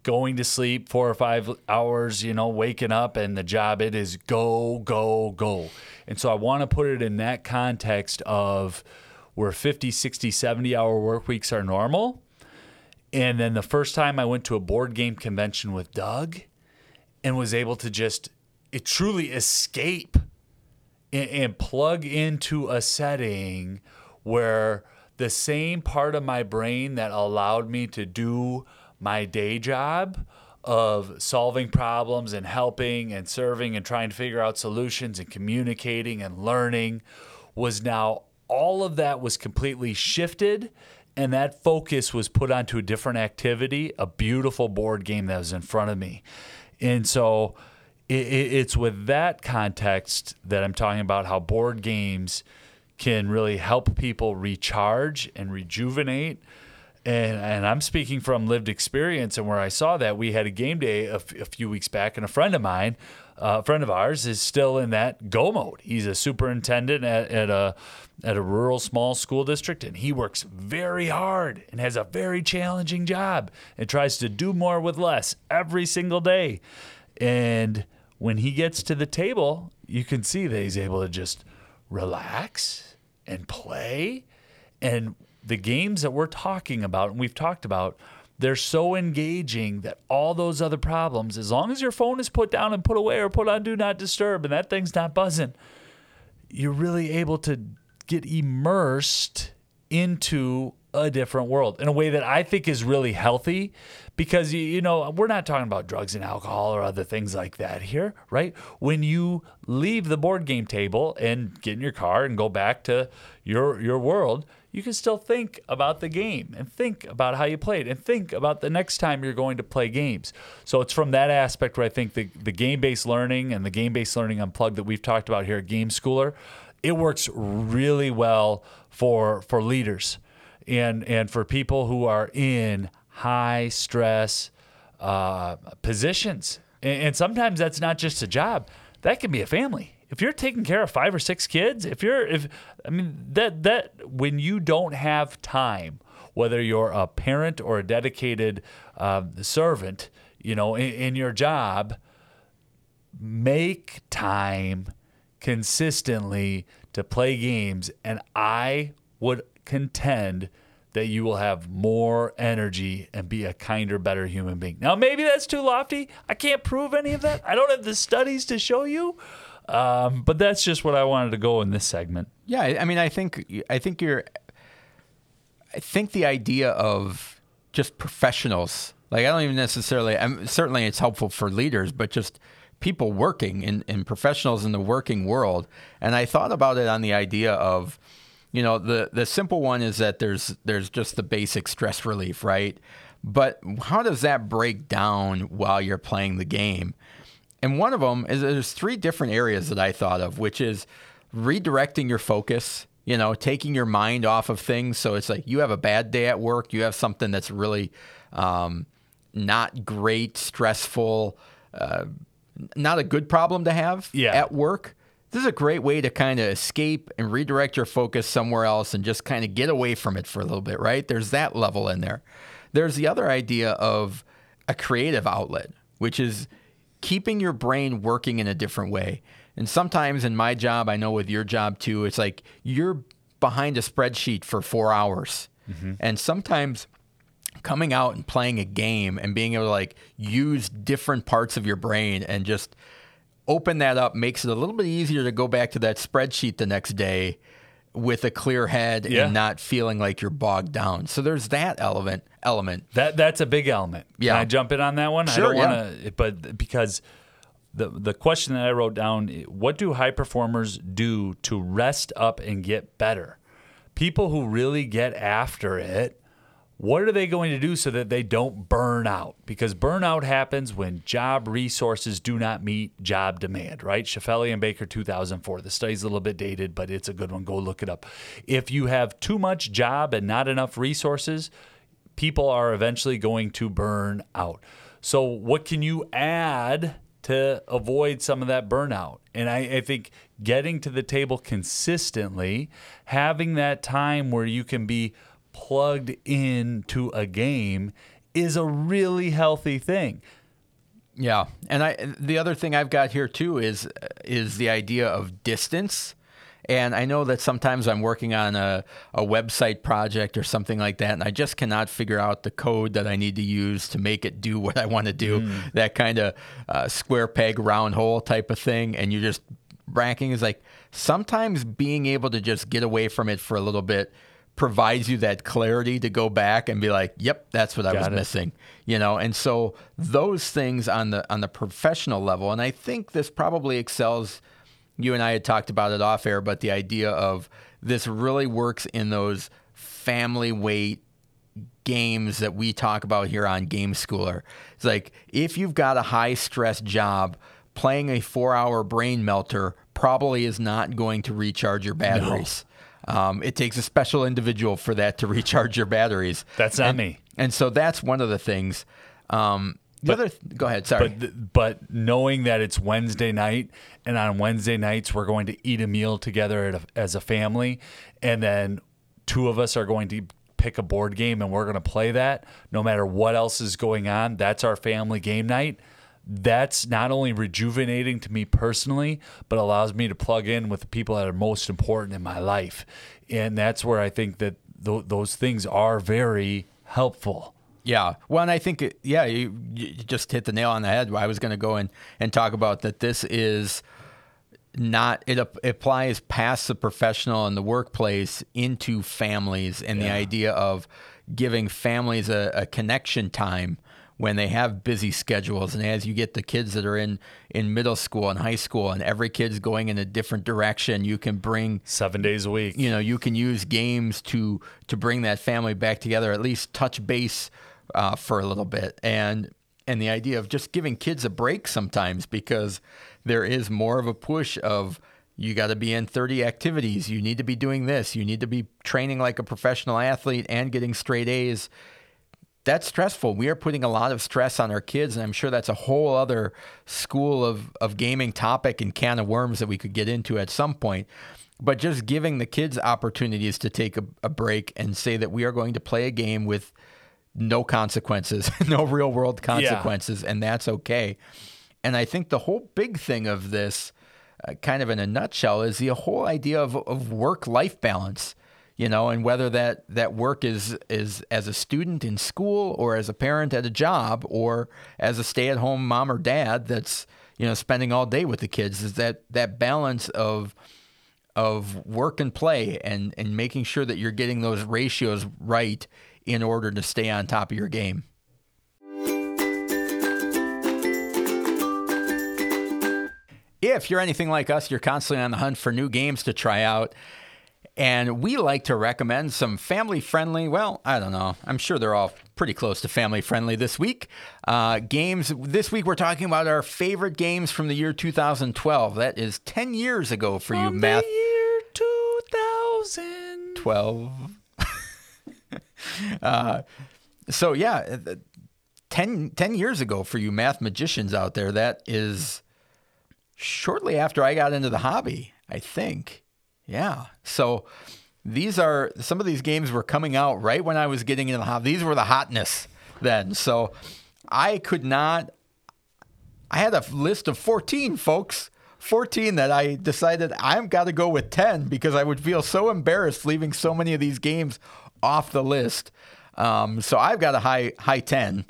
Going to sleep 4 or 5 hours, waking up, and the job, it is go, go, go. And so I want to put it in that context of where 50, 60, 70-hour work weeks are normal. And then the first time I went to a board game convention with Doug and was able to just... It truly escape and plug into a setting where the same part of my brain that allowed me to do my day job of solving problems and helping and serving and trying to figure out solutions and communicating and learning was now all of that was completely shifted, and that focus was put onto a different activity, a beautiful board game that was in front of me. And so... It's with that context that I'm talking about how board games can really help people recharge and rejuvenate. And I'm speaking from lived experience and where I saw that. We had a game day a few weeks back, and a friend of ours is still in that go mode. He's a superintendent at a rural small school district, and he works very hard and has a very challenging job and tries to do more with less every single day. And when he gets to the table, you can see that he's able to just relax and play. And the games that we're talking about and we've talked about, they're so engaging that all those other problems, as long as your phone is put down and put away or put on Do Not Disturb and that thing's not buzzing, you're really able to get immersed into a different world in a way that I think is really healthy, because, we're not talking about drugs and alcohol or other things like that here, right? When you leave the board game table and get in your car and go back to your world, you can still think about the game and think about how you played and think about the next time you're going to play games. So it's from that aspect where I think the game-based learning and the game-based learning unplugged that we've talked about here at Game Schooler, it works really well for leaders. And for people who are in high stress positions. And sometimes that's not just a job. That can be a family. If you're taking care of 5 or 6 kids, that when you don't have time, whether you're a parent or a dedicated servant, in your job, make time consistently to play games. And I would contend that you will have more energy and be a kinder, better human being. Now, maybe that's too lofty. I can't prove any of that. I don't have the studies to show you. But that's just what I wanted to go in this segment. Yeah, I mean, I think the idea of just professionals, like I don't even necessarily, certainly it's helpful for leaders, but just people working in professionals in the working world. And I thought about it on the idea of, you know, the simple one is that there's just the basic stress relief, right? But how does that break down while you're playing the game? And one of them is there's three different areas that I thought of, which is redirecting your focus, you know, taking your mind off of things. So it's like you have a bad day at work. You have something that's really not great, stressful, not a good problem to have at work. This is a great way to kind of escape and redirect your focus somewhere else and just kind of get away from it for a little bit, right? There's that level in there. There's the other idea of a creative outlet, which is keeping your brain working in a different way. And sometimes in my job, I know with your job too, it's like you're behind a spreadsheet for 4 hours. Mm-hmm. And sometimes coming out and playing a game and being able to like use different parts of your brain and just open that up makes it a little bit easier to go back to that spreadsheet the next day with a clear head and not feeling like you're bogged down. So there's that element. That's a big element. Yeah. Can I jump in on that one? Sure, I don't want to, but because the question that I wrote down, what do high performers do to rest up and get better? People who really get after it, what are they going to do so that they don't burn out? Because burnout happens when job resources do not meet job demand, right? Schaffelli and Baker, 2004. The study's a little bit dated, but it's a good one. Go look it up. If you have too much job and not enough resources, people are eventually going to burn out. So what can you add to avoid some of that burnout? And I think getting to the table consistently, having that time where you can be plugged into a game is a really healthy thing. Yeah. And the other thing I've got here too is the idea of distance. And I know that sometimes I'm working on a website project or something like that, and I just cannot figure out the code that I need to use to make it do what I want to do, that kind of square peg, round hole type of thing. And you're just racking. Is like sometimes being able to just get away from it for a little bit provides you that clarity to go back and be like, yep, that's what I was missing, you know? And so those things on the professional level, and I think this probably excels, you and I had talked about it off air, but the idea of this really works in those family weight games that we talk about here on Game Schooler. It's like, if you've got a high stress job, playing a 4-hour brain melter probably is not going to recharge your batteries. No. It takes a special individual for that to recharge your batteries. That's not me. And so that's one of the things. Go ahead, sorry. But knowing that it's Wednesday night, and on Wednesday nights we're going to eat a meal together as a family, and then two of us are going to pick a board game, and we're going to play that no matter what else is going on. That's our family game night. That's not only rejuvenating to me personally, but allows me to plug in with the people that are most important in my life. And that's where I think that those things are very helpful. Yeah. Well, and I think, you just hit the nail on the head. I was going to go in and talk about that. This is not, it applies past the professional and the workplace into families, and the idea of giving families a connection time when they have busy schedules. And as you get the kids that are in middle school and high school, and every kid's going in a different direction, you can bring 7 days a week. You know, you can use games to bring that family back together, at least touch base for a little bit. And the idea of just giving kids a break sometimes, because there is more of a push of you got to be in 30 activities. You need to be doing this. You need to be training like a professional athlete and getting straight A's. That's stressful. We are putting a lot of stress on our kids, and I'm sure that's a whole other school of gaming topic and can of worms that we could get into at some point. But just giving the kids opportunities to take a break and say that we are going to play a game with no consequences, no real world consequences, and that's okay. And I think the whole big thing of this, kind of in a nutshell, is the whole idea of work-life balance. you know, and whether that work is as a student in school or as a parent at a job or as a stay-at-home mom or dad that's, you know, spending all day with the kids, is that balance of work and play and making sure that you're getting those ratios right in order to stay on top of your game. If you're anything like us, you're constantly on the hunt for new games to try out. And we like to recommend some family-friendly, well, I don't know. I'm sure they're all pretty close to family-friendly this week. Games, this week we're talking about our favorite games from the year 2012. That is 10 years ago for you, Matt. From the year 2012. So, yeah, 10 years ago for you math magicians out there. That is shortly after I got into the hobby, I think. Yeah. So these are some of these games were coming out right when I was getting into the hobby. These were the hotness then. So I had a list of 14 folks, 14 that I decided I've got to go with 10 because I would feel so embarrassed leaving so many of these games off the list. So I've got a high 10.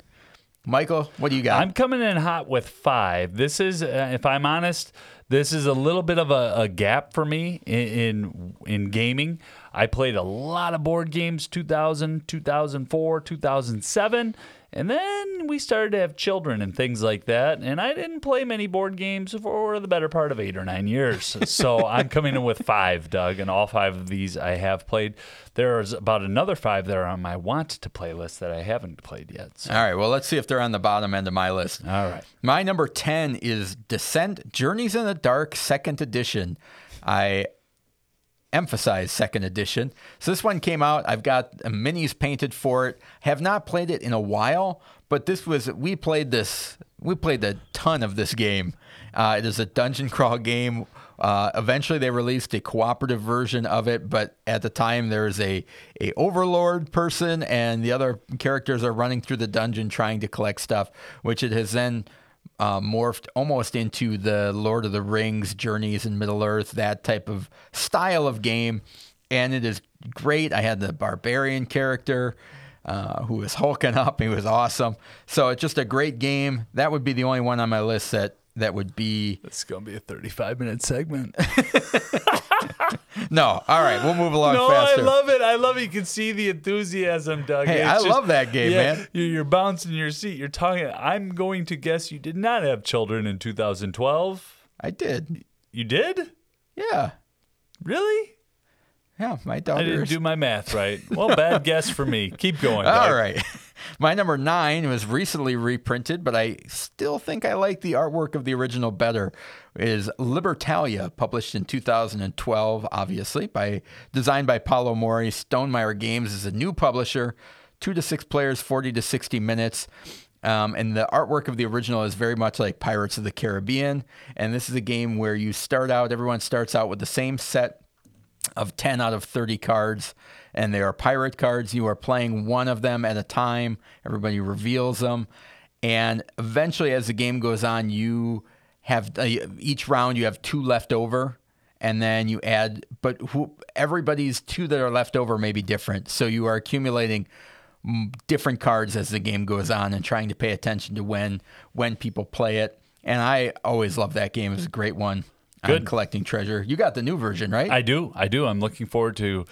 Michael, what do you got? I'm coming in hot with 5. This is, if I'm honest, this is a little bit of a gap for me in gaming. I played a lot of board games, 2000, 2004, 2007, and then we started to have children and things like that, and I didn't play many board games for the better part of 8 or 9 years. So I'm coming in with 5, Doug, and all 5 of these I have played. There's about another 5 that are on my want-to-play list that I haven't played yet. So. All right, well, let's see if they're on the bottom end of my list. All right. My number 10 is Descent, Journeys in the Dark, 2nd Edition. I emphasize 2nd Edition. So this one came out. I've got minis painted for it. Have not played it in a while, but we played a ton of this game. It is a dungeon crawl game. Eventually they released a cooperative version of it, but at the time there's a overlord person and the other characters are running through the dungeon trying to collect stuff, which it has then morphed almost into the Lord of the Rings, Journeys in Middle-earth, that type of style of game. And it is great. I had the barbarian character who was hulking up. He was awesome. So it's just a great game. That would be the only one on my list that would be... It's going to be a 35-minute segment. No. All right. We'll move along faster. No, I love it. I love it. You can see the enthusiasm, Doug. Hey, it's I love that game, man. You're bouncing your seat. You're talking. I'm going to guess you did not have children in 2012. I did. You did? Yeah. Really? Yeah, my daughter. I didn't do my math right. Well, bad guess for me. Keep going. All right. My number 9 was recently reprinted, but I still think I like the artwork of the original better, is Libertalia, published in 2012, obviously, designed by Paolo Mori. Stonemeyer Games is a new publisher, 2 to 6 players, 40 to 60 minutes. And the artwork of the original is very much like Pirates of the Caribbean. And this is a game where everyone starts out with the same set of 10 out of 30 cards, and they are pirate cards. You are playing one of them at a time. Everybody reveals them, and eventually as the game goes on, you have each round you have 2 left over, and then you add, but everybody's 2 that are left over may be different, so you are accumulating different cards as the game goes on and trying to pay attention to when people play it. And I always love that game. It's a great one. Good. I'm collecting treasure. You got the new version, right? I do. I'm looking forward to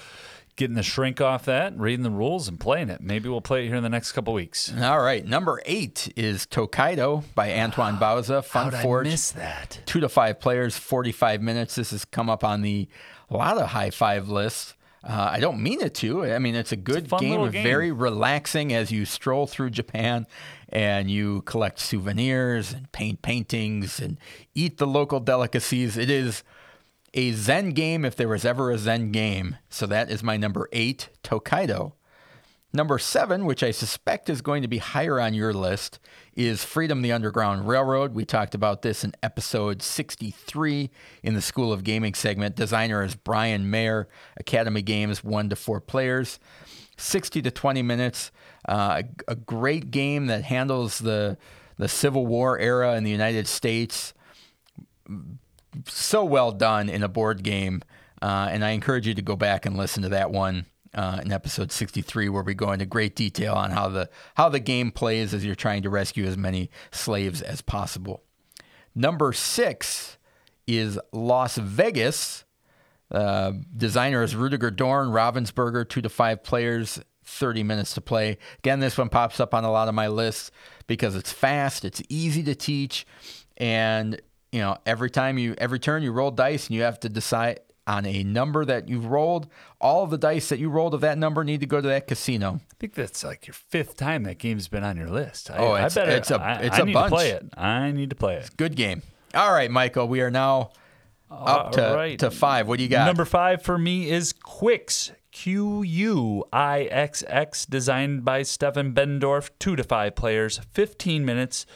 getting the shrink off that, reading the rules, and playing it. Maybe we'll play it here in the next couple of weeks. All right. Number 8 is Tokaido by Antoine Bauza. Fun Forge. I miss that. 2 to 5 players, 45 minutes. This has come up on a lot of high five lists. I don't mean it to. I mean, it's a good game, very relaxing as you stroll through Japan and you collect souvenirs and paint paintings and eat the local delicacies. It is a Zen game if there was ever a Zen game. So that is my number 8, Tokaido. Number 7, which I suspect is going to be higher on your list, is Freedom: The Underground Railroad. We talked about this in episode 63 in the School of Gaming segment. Designer is Brian Mayer, Academy Games, 1 to 4 players, 60 to 20 minutes. A great game that handles the Civil War era in the United States. So well done in a board game. And I encourage you to go back and listen to that one in episode 63, where we go into great detail on how the game plays as you're trying to rescue as many slaves as possible. Number 6 is Las Vegas. Designer is Rudiger Dorn, Ravensburger, 2 to 5 players, 30 minutes to play. Again, this one pops up on a lot of my lists because it's fast, it's easy to teach, and you know, every turn you roll dice and you have to decide on a number that you've rolled. All of the dice that you rolled of that number need to go to that casino. I think that's like your 5th time that game's been on your list. I need to play it. I need to play it. It's a good game. All right, Michael, we are now up to 5. What do you got? Number 5 for me is Quixx. Quixx, designed by Stefan Bendorf, 2 to 5 players, 15 minutes,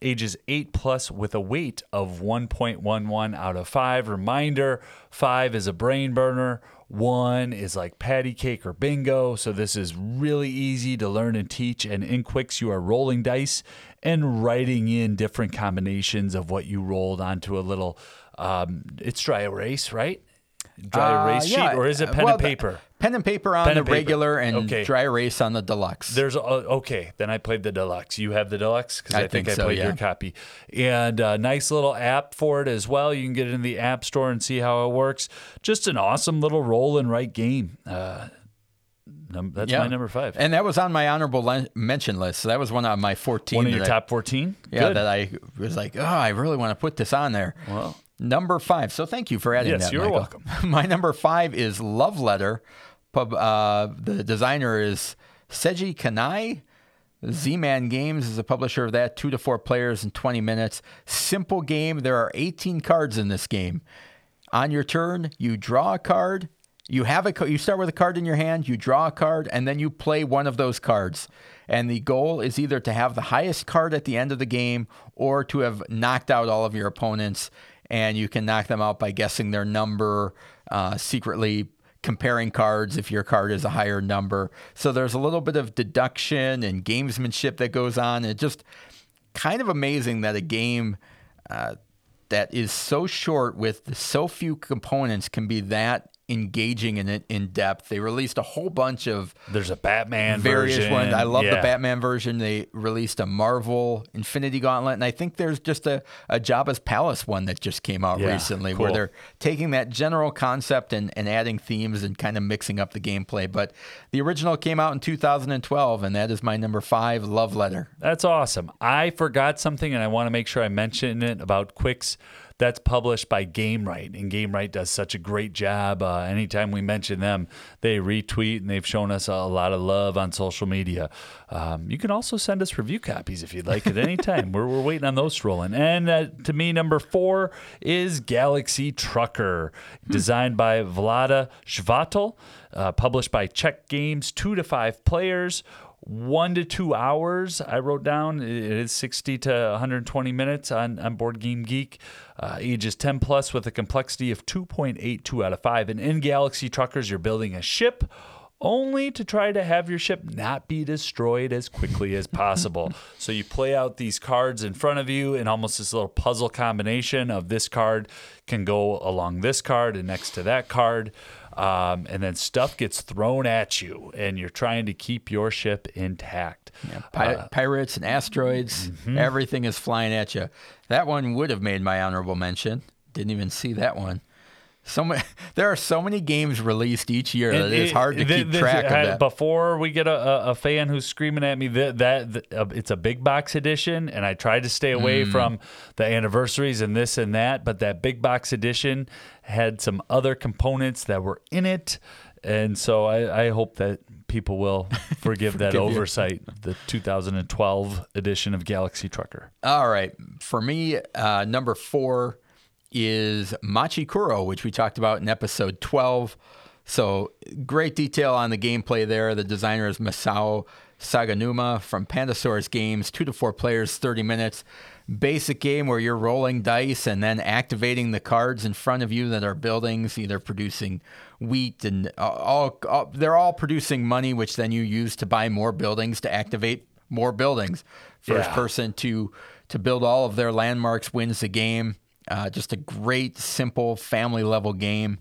ages 8 plus, with a weight of 1.11 out of 5. Reminder, 5 is a brain burner, 1 is like patty cake or bingo, so this is really easy to learn and teach. And in Quixx, you are rolling dice and writing in different combinations of what you rolled onto a little, it's dry erase, right? Dry erase sheet, or is it pen and paper? Pen and paper on the regular and dry erase on the deluxe. Okay, then I played the deluxe. You have the deluxe? Because I think I played your copy. And a nice little app for it as well. You can get it in the App Store and see how it works. Just an awesome little roll and write game. That's my number 5. And that was on my honorable mention list. So that was one on my 14. One of your top 14? Yeah, that I was like, oh, I really want to put this on there. Well. Number 5. So thank you for adding that, Michael. Yes, you're welcome. My number 5 is Love Letter. The designer is Seiji Kanai. Z-Man Games is the publisher of that. 2 to 4 players in 20 minutes. Simple game. There are 18 cards in this game. On your turn, you draw a card. You start with a card in your hand, you draw a card, and then you play one of those cards. And the goal is either to have the highest card at the end of the game or to have knocked out all of your opponents. And you can knock them out by guessing their number, secretly comparing cards if your card is a higher number. So there's a little bit of deduction and gamesmanship that goes on. It's just kind of amazing that a game that is so short with so few components can be that engaging and in depth. They released a whole bunch of... There's a Batman version. Ones. I love the Batman version. They released a Marvel Infinity Gauntlet, and I think there's just a Jabba's Palace one that just came out recently, where they're taking that general concept and adding themes and kind of mixing up the gameplay. But the original came out in 2012, and that is my number 5, Love Letter. That's awesome. I forgot something, and I want to make sure I mention it about Quixx. That's published by GameRite, and GameRite does such a great job. Anytime we mention them, they retweet, and they've shown us a lot of love on social media. You can also send us review copies if you'd like at any time. We're waiting on those rolling. And to me, number 4 is Galaxy Trucker, designed by Vlada Shvatal, published by Czech Games, 2 to 5 players. 1 to 2 hours, I wrote down. It is 60 to 120 minutes on Board Game Geek. Ages 10 plus with a complexity of 2.82 out of 5. And in Galaxy Truckers, you're building a ship only to try to have your ship not be destroyed as quickly as possible. So you play out these cards in front of you, and almost this little puzzle combination of this card can go along this card and next to that card. And then stuff gets thrown at you, and you're trying to keep your ship intact. Yeah, pirates and asteroids, everything is flying at you. That one would have made my honorable mention. Didn't even see that one. There are so many games released each year that it's hard to keep track of that. Before we get a fan who's screaming at me, it's a big box edition, and I tried to stay away from the anniversaries and this and that, but that big box edition had some other components that were in it, and so I hope that people will forgive that oversight, the 2012 edition of Galaxy Trucker. All right. For me, number 4 is Machi Koro, which we talked about in episode 12. So great detail on the gameplay there. The designer is Masao Saganuma from Pandasaurus Games, 2 to 4 players, 30 minutes. Basic game where you're rolling dice and then activating the cards in front of you that are buildings, either producing wheat and they're all producing money, which then you use to buy more buildings to activate more buildings. First person to build all of their landmarks wins the game. Just a great, simple, family-level game.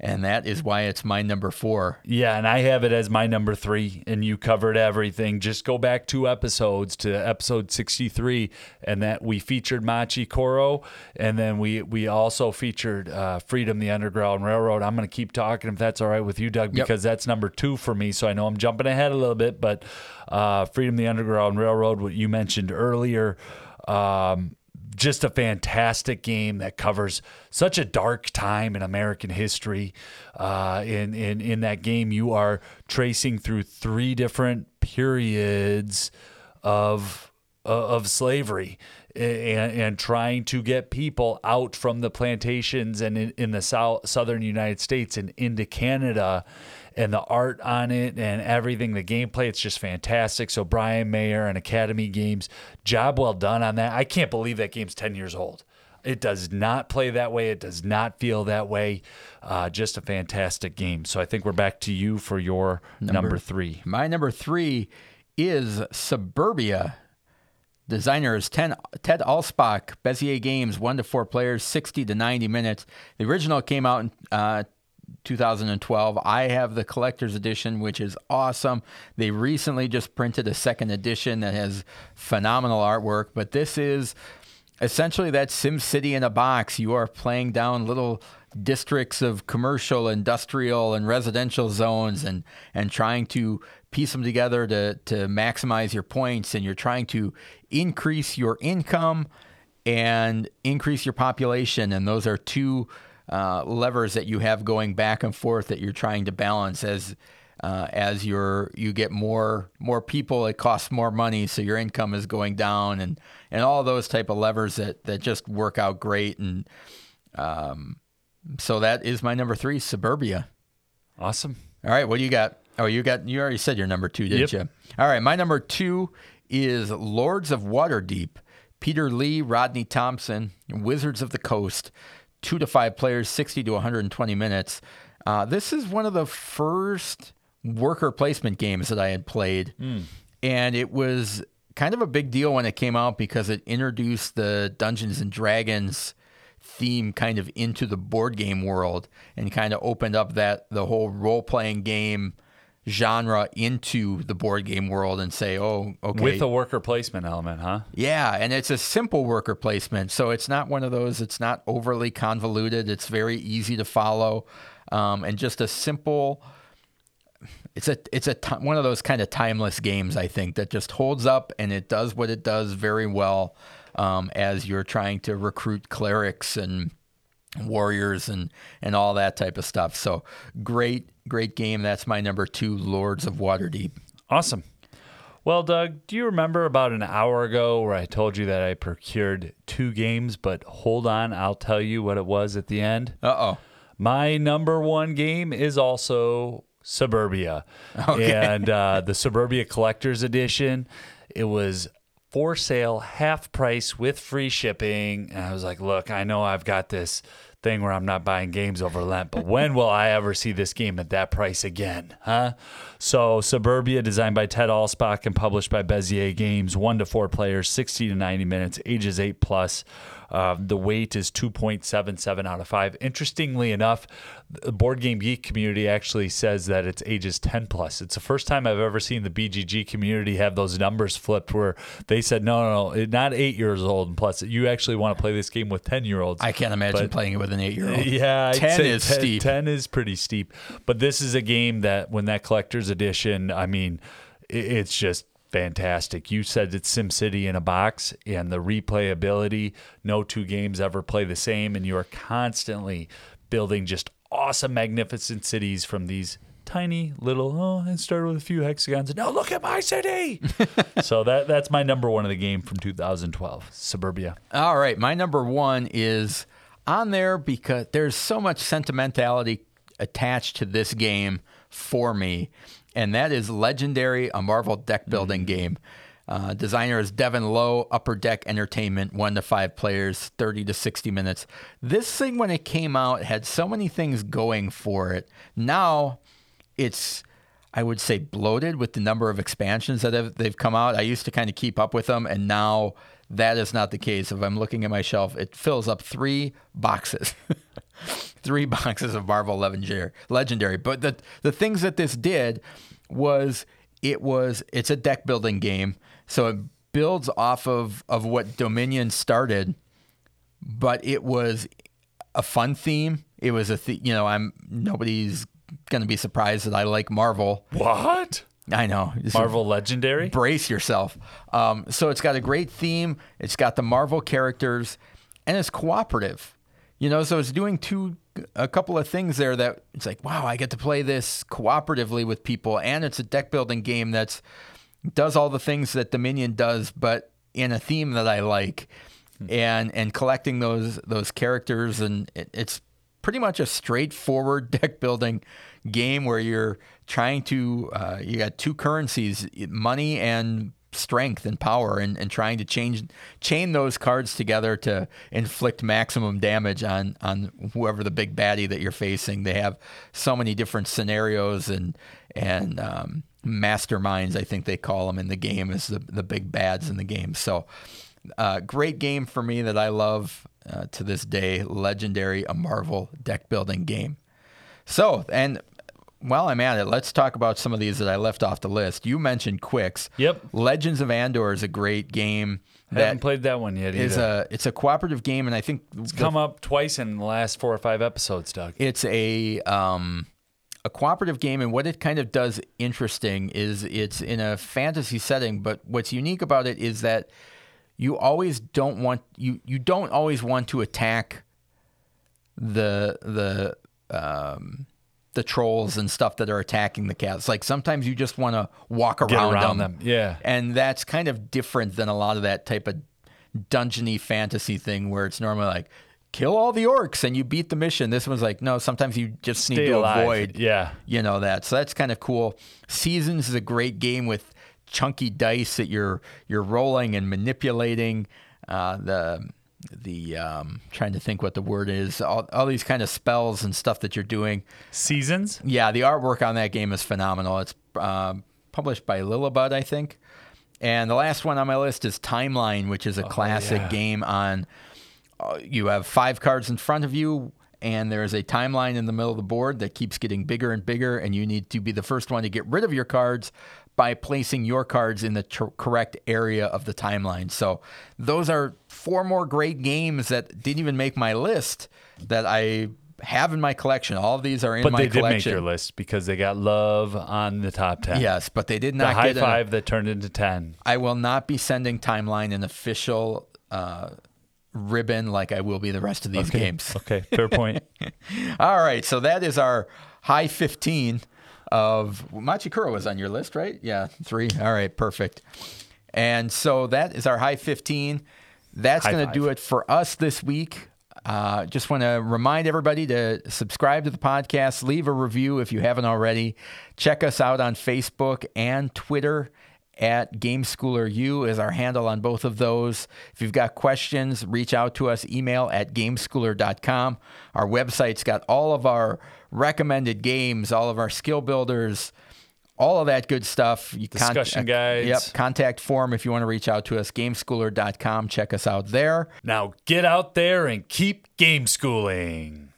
And that is why it's my number 4. Yeah, and I have it as my number 3, and you covered everything. Just go back 2 episodes to episode 63, and that we featured Machi Koro, and then we also featured Freedom, the Underground Railroad. I'm going to keep talking, if that's all right with you, Doug, because that's number 2 for me, so I know I'm jumping ahead a little bit, but Freedom, the Underground Railroad, what you mentioned earlier, just a fantastic game that covers such a dark time in American history. In that game, you are tracing through 3 different periods of slavery and trying to get people out from the plantations and in the southern United States and into Canada. And the art on it and everything, the gameplay, it's just fantastic. So Brian Mayer and Academy Games, job well done on that. I can't believe that game's 10 years old. It does not play that way. It does not feel that way. Just a fantastic game. So I think we're back to you for your number 3. My number 3 is Suburbia. Designer is Ted Alspach, Bezier Games, 1 to 4 players, 60 to 90 minutes. The original came out in 2012. I have the collector's edition, which is awesome. They recently just printed a second edition that has phenomenal artwork, but this is essentially that SimCity in a box. You are playing down little districts of commercial, industrial, and residential zones and trying to piece them together to maximize your points, and you're trying to increase your income and increase your population, and those are 2 levers that you have going back and forth that you're trying to balance. As you get more people, it costs more money, so your income is going down, and all those type of levers that just work out great. And so that is my number 3, Suburbia. Awesome. All right, what do you got? Oh, you already said your number 2, didn't you? All right, my number 2 is Lords of Waterdeep. Peter Lee, Rodney Thompson, Wizards of the Coast. 2 to 5 players, 60 to 120 minutes. This is one of the first worker placement games that I had played. And it was kind of a big deal when it came out because it introduced the Dungeons and Dragons theme kind of into the board game world and kind of opened up the whole role-playing game genre into the board game world and say, oh, okay. With a worker placement element, huh? Yeah, and it's a simple worker placement, so it's not one of those, it's not overly convoluted, it's very easy to follow, and just a simple, one of those kind of timeless games, I think, that just holds up and it does what it does very well as you're trying to recruit clerics and warriors and all that type of stuff. So great game. That's my number 2, Lords of Waterdeep. Awesome. Well, Doug, do you remember about an hour ago where I told you that I procured 2 games, but hold on, I'll tell you what it was at the end. Uh-oh. My number 1 game is also Suburbia. Okay. And the Suburbia Collector's Edition, it was for sale, half price with free shipping. And I was like, look, I know I've got this thing where I'm not buying games over Lent, but when will I ever see this game at that price again? Huh? So Suburbia, designed by Ted Alspach and published by Bezier Games, 1 to 4 players, 60 to 90 minutes, ages 8 plus. The weight is 2.77 out of 5. Interestingly enough, the Board Game Geek community actually says that it's ages 10 plus. It's the first time I've ever seen the BGG community have those numbers flipped where they said, no, not 8 years old and plus. You actually want to play this game with 10-year-olds. I can't imagine playing it with an 8-year-old. Yeah, 10 is steep. 10 is pretty steep. But this is a game that when that collector's edition, I mean, it's just fantastic. You said it's SimCity in a box, and the replayability, no 2 games ever play the same, and you are constantly building just awesome, magnificent cities from these tiny little, and started with a few hexagons, and now look at my city! So that's my number 1 of the game from 2012, Suburbia. All right, my number 1 is on there because there's so much sentimentality attached to this game for me. And that is Legendary, a Marvel deck-building game. Designer is Devin Lowe, Upper Deck Entertainment, 1 to 5 players, 30 to 60 minutes. This thing, when it came out, had so many things going for it. Now, it's, I would say, bloated with the number of expansions that they've come out. I used to kind of keep up with them, and now That is not the case. If I'm looking at my shelf, it fills up 3 boxes. 3 boxes of Marvel Legendary. But the things that this did was it's a deck building game. So it builds off of what Dominion started, but it was a fun theme. It was nobody's going to be surprised that I like Marvel. What? I know. Marvel Legendary? Brace yourself. So it's got a great theme. It's got the Marvel characters, and it's cooperative. You know, so it's doing a couple of things there that it's like, wow, I get to play this cooperatively with people, and it's a deck-building game that does all the things that Dominion does, but in a theme that I like, and collecting those characters, and it's pretty much a straightforward deck-building game where you're trying to, you got 2 currencies, money and strength and power, and trying to chain those cards together to inflict maximum damage on whoever the big baddie that you're facing. They have so many different scenarios and masterminds, I think they call them in the game, is the big bads in the game. So great game for me that I love to this day, Legendary, a Marvel deck-building game. So, and while I'm at it, let's talk about some of these that I left off the list. You mentioned Quixx. Yep. Legends of Andor is a great game. I haven't played that one yet either. It's a cooperative game, and I think it's come up twice in the last 4 or 5 episodes, Doug. It's a cooperative game, and what it kind of does interesting is it's in a fantasy setting, but what's unique about it is that you always don't want to attack the trolls and stuff that are attacking the cats. Like sometimes you just want to walk around them. Yeah. And that's kind of different than a lot of that type of dungeony fantasy thing where it's normally like kill all the orcs and you beat the mission. This one's like, no, sometimes you just need to avoid, that. So that's kind of cool. Seasons is a great game with chunky dice that you're rolling and manipulating. Trying to think what the word is, all these kind of spells and stuff that you're doing. Seasons? Yeah, the artwork on that game is phenomenal. It's published by Lillibud, I think. And the last one on my list is Timeline, which is a classic game on, you have 5 cards in front of you, and there is a timeline in the middle of the board that keeps getting bigger and bigger, and you need to be the first one to get rid of your cards by placing your cards in the correct area of the timeline. So those are 4 more great games that didn't even make my list that I have in my collection. All of these are in my collection. But they did make your list because they got love on the top 10. Yes, but they did not get the high five that turned into 10. I will not be sending Timeline an official ribbon like I will be the rest of these games. Okay, fair point. All right, so that is our high 15 of Machi Koro was on your list, right? Yeah, 3. All right, perfect. And so that is our high 15. That's going to do it for us this week. Just want to remind everybody to subscribe to the podcast, leave a review if you haven't already. Check us out on Facebook and Twitter. At GameSchoolerU is our handle on both of those. If you've got questions, reach out to us, email at gameschooler.com. Our website's got all of our recommended games, all of our skill builders, all of that good stuff. Discussion guides. Yep, contact form if you want to reach out to us, gameschooler.com. Check us out there. Now get out there and keep game schooling.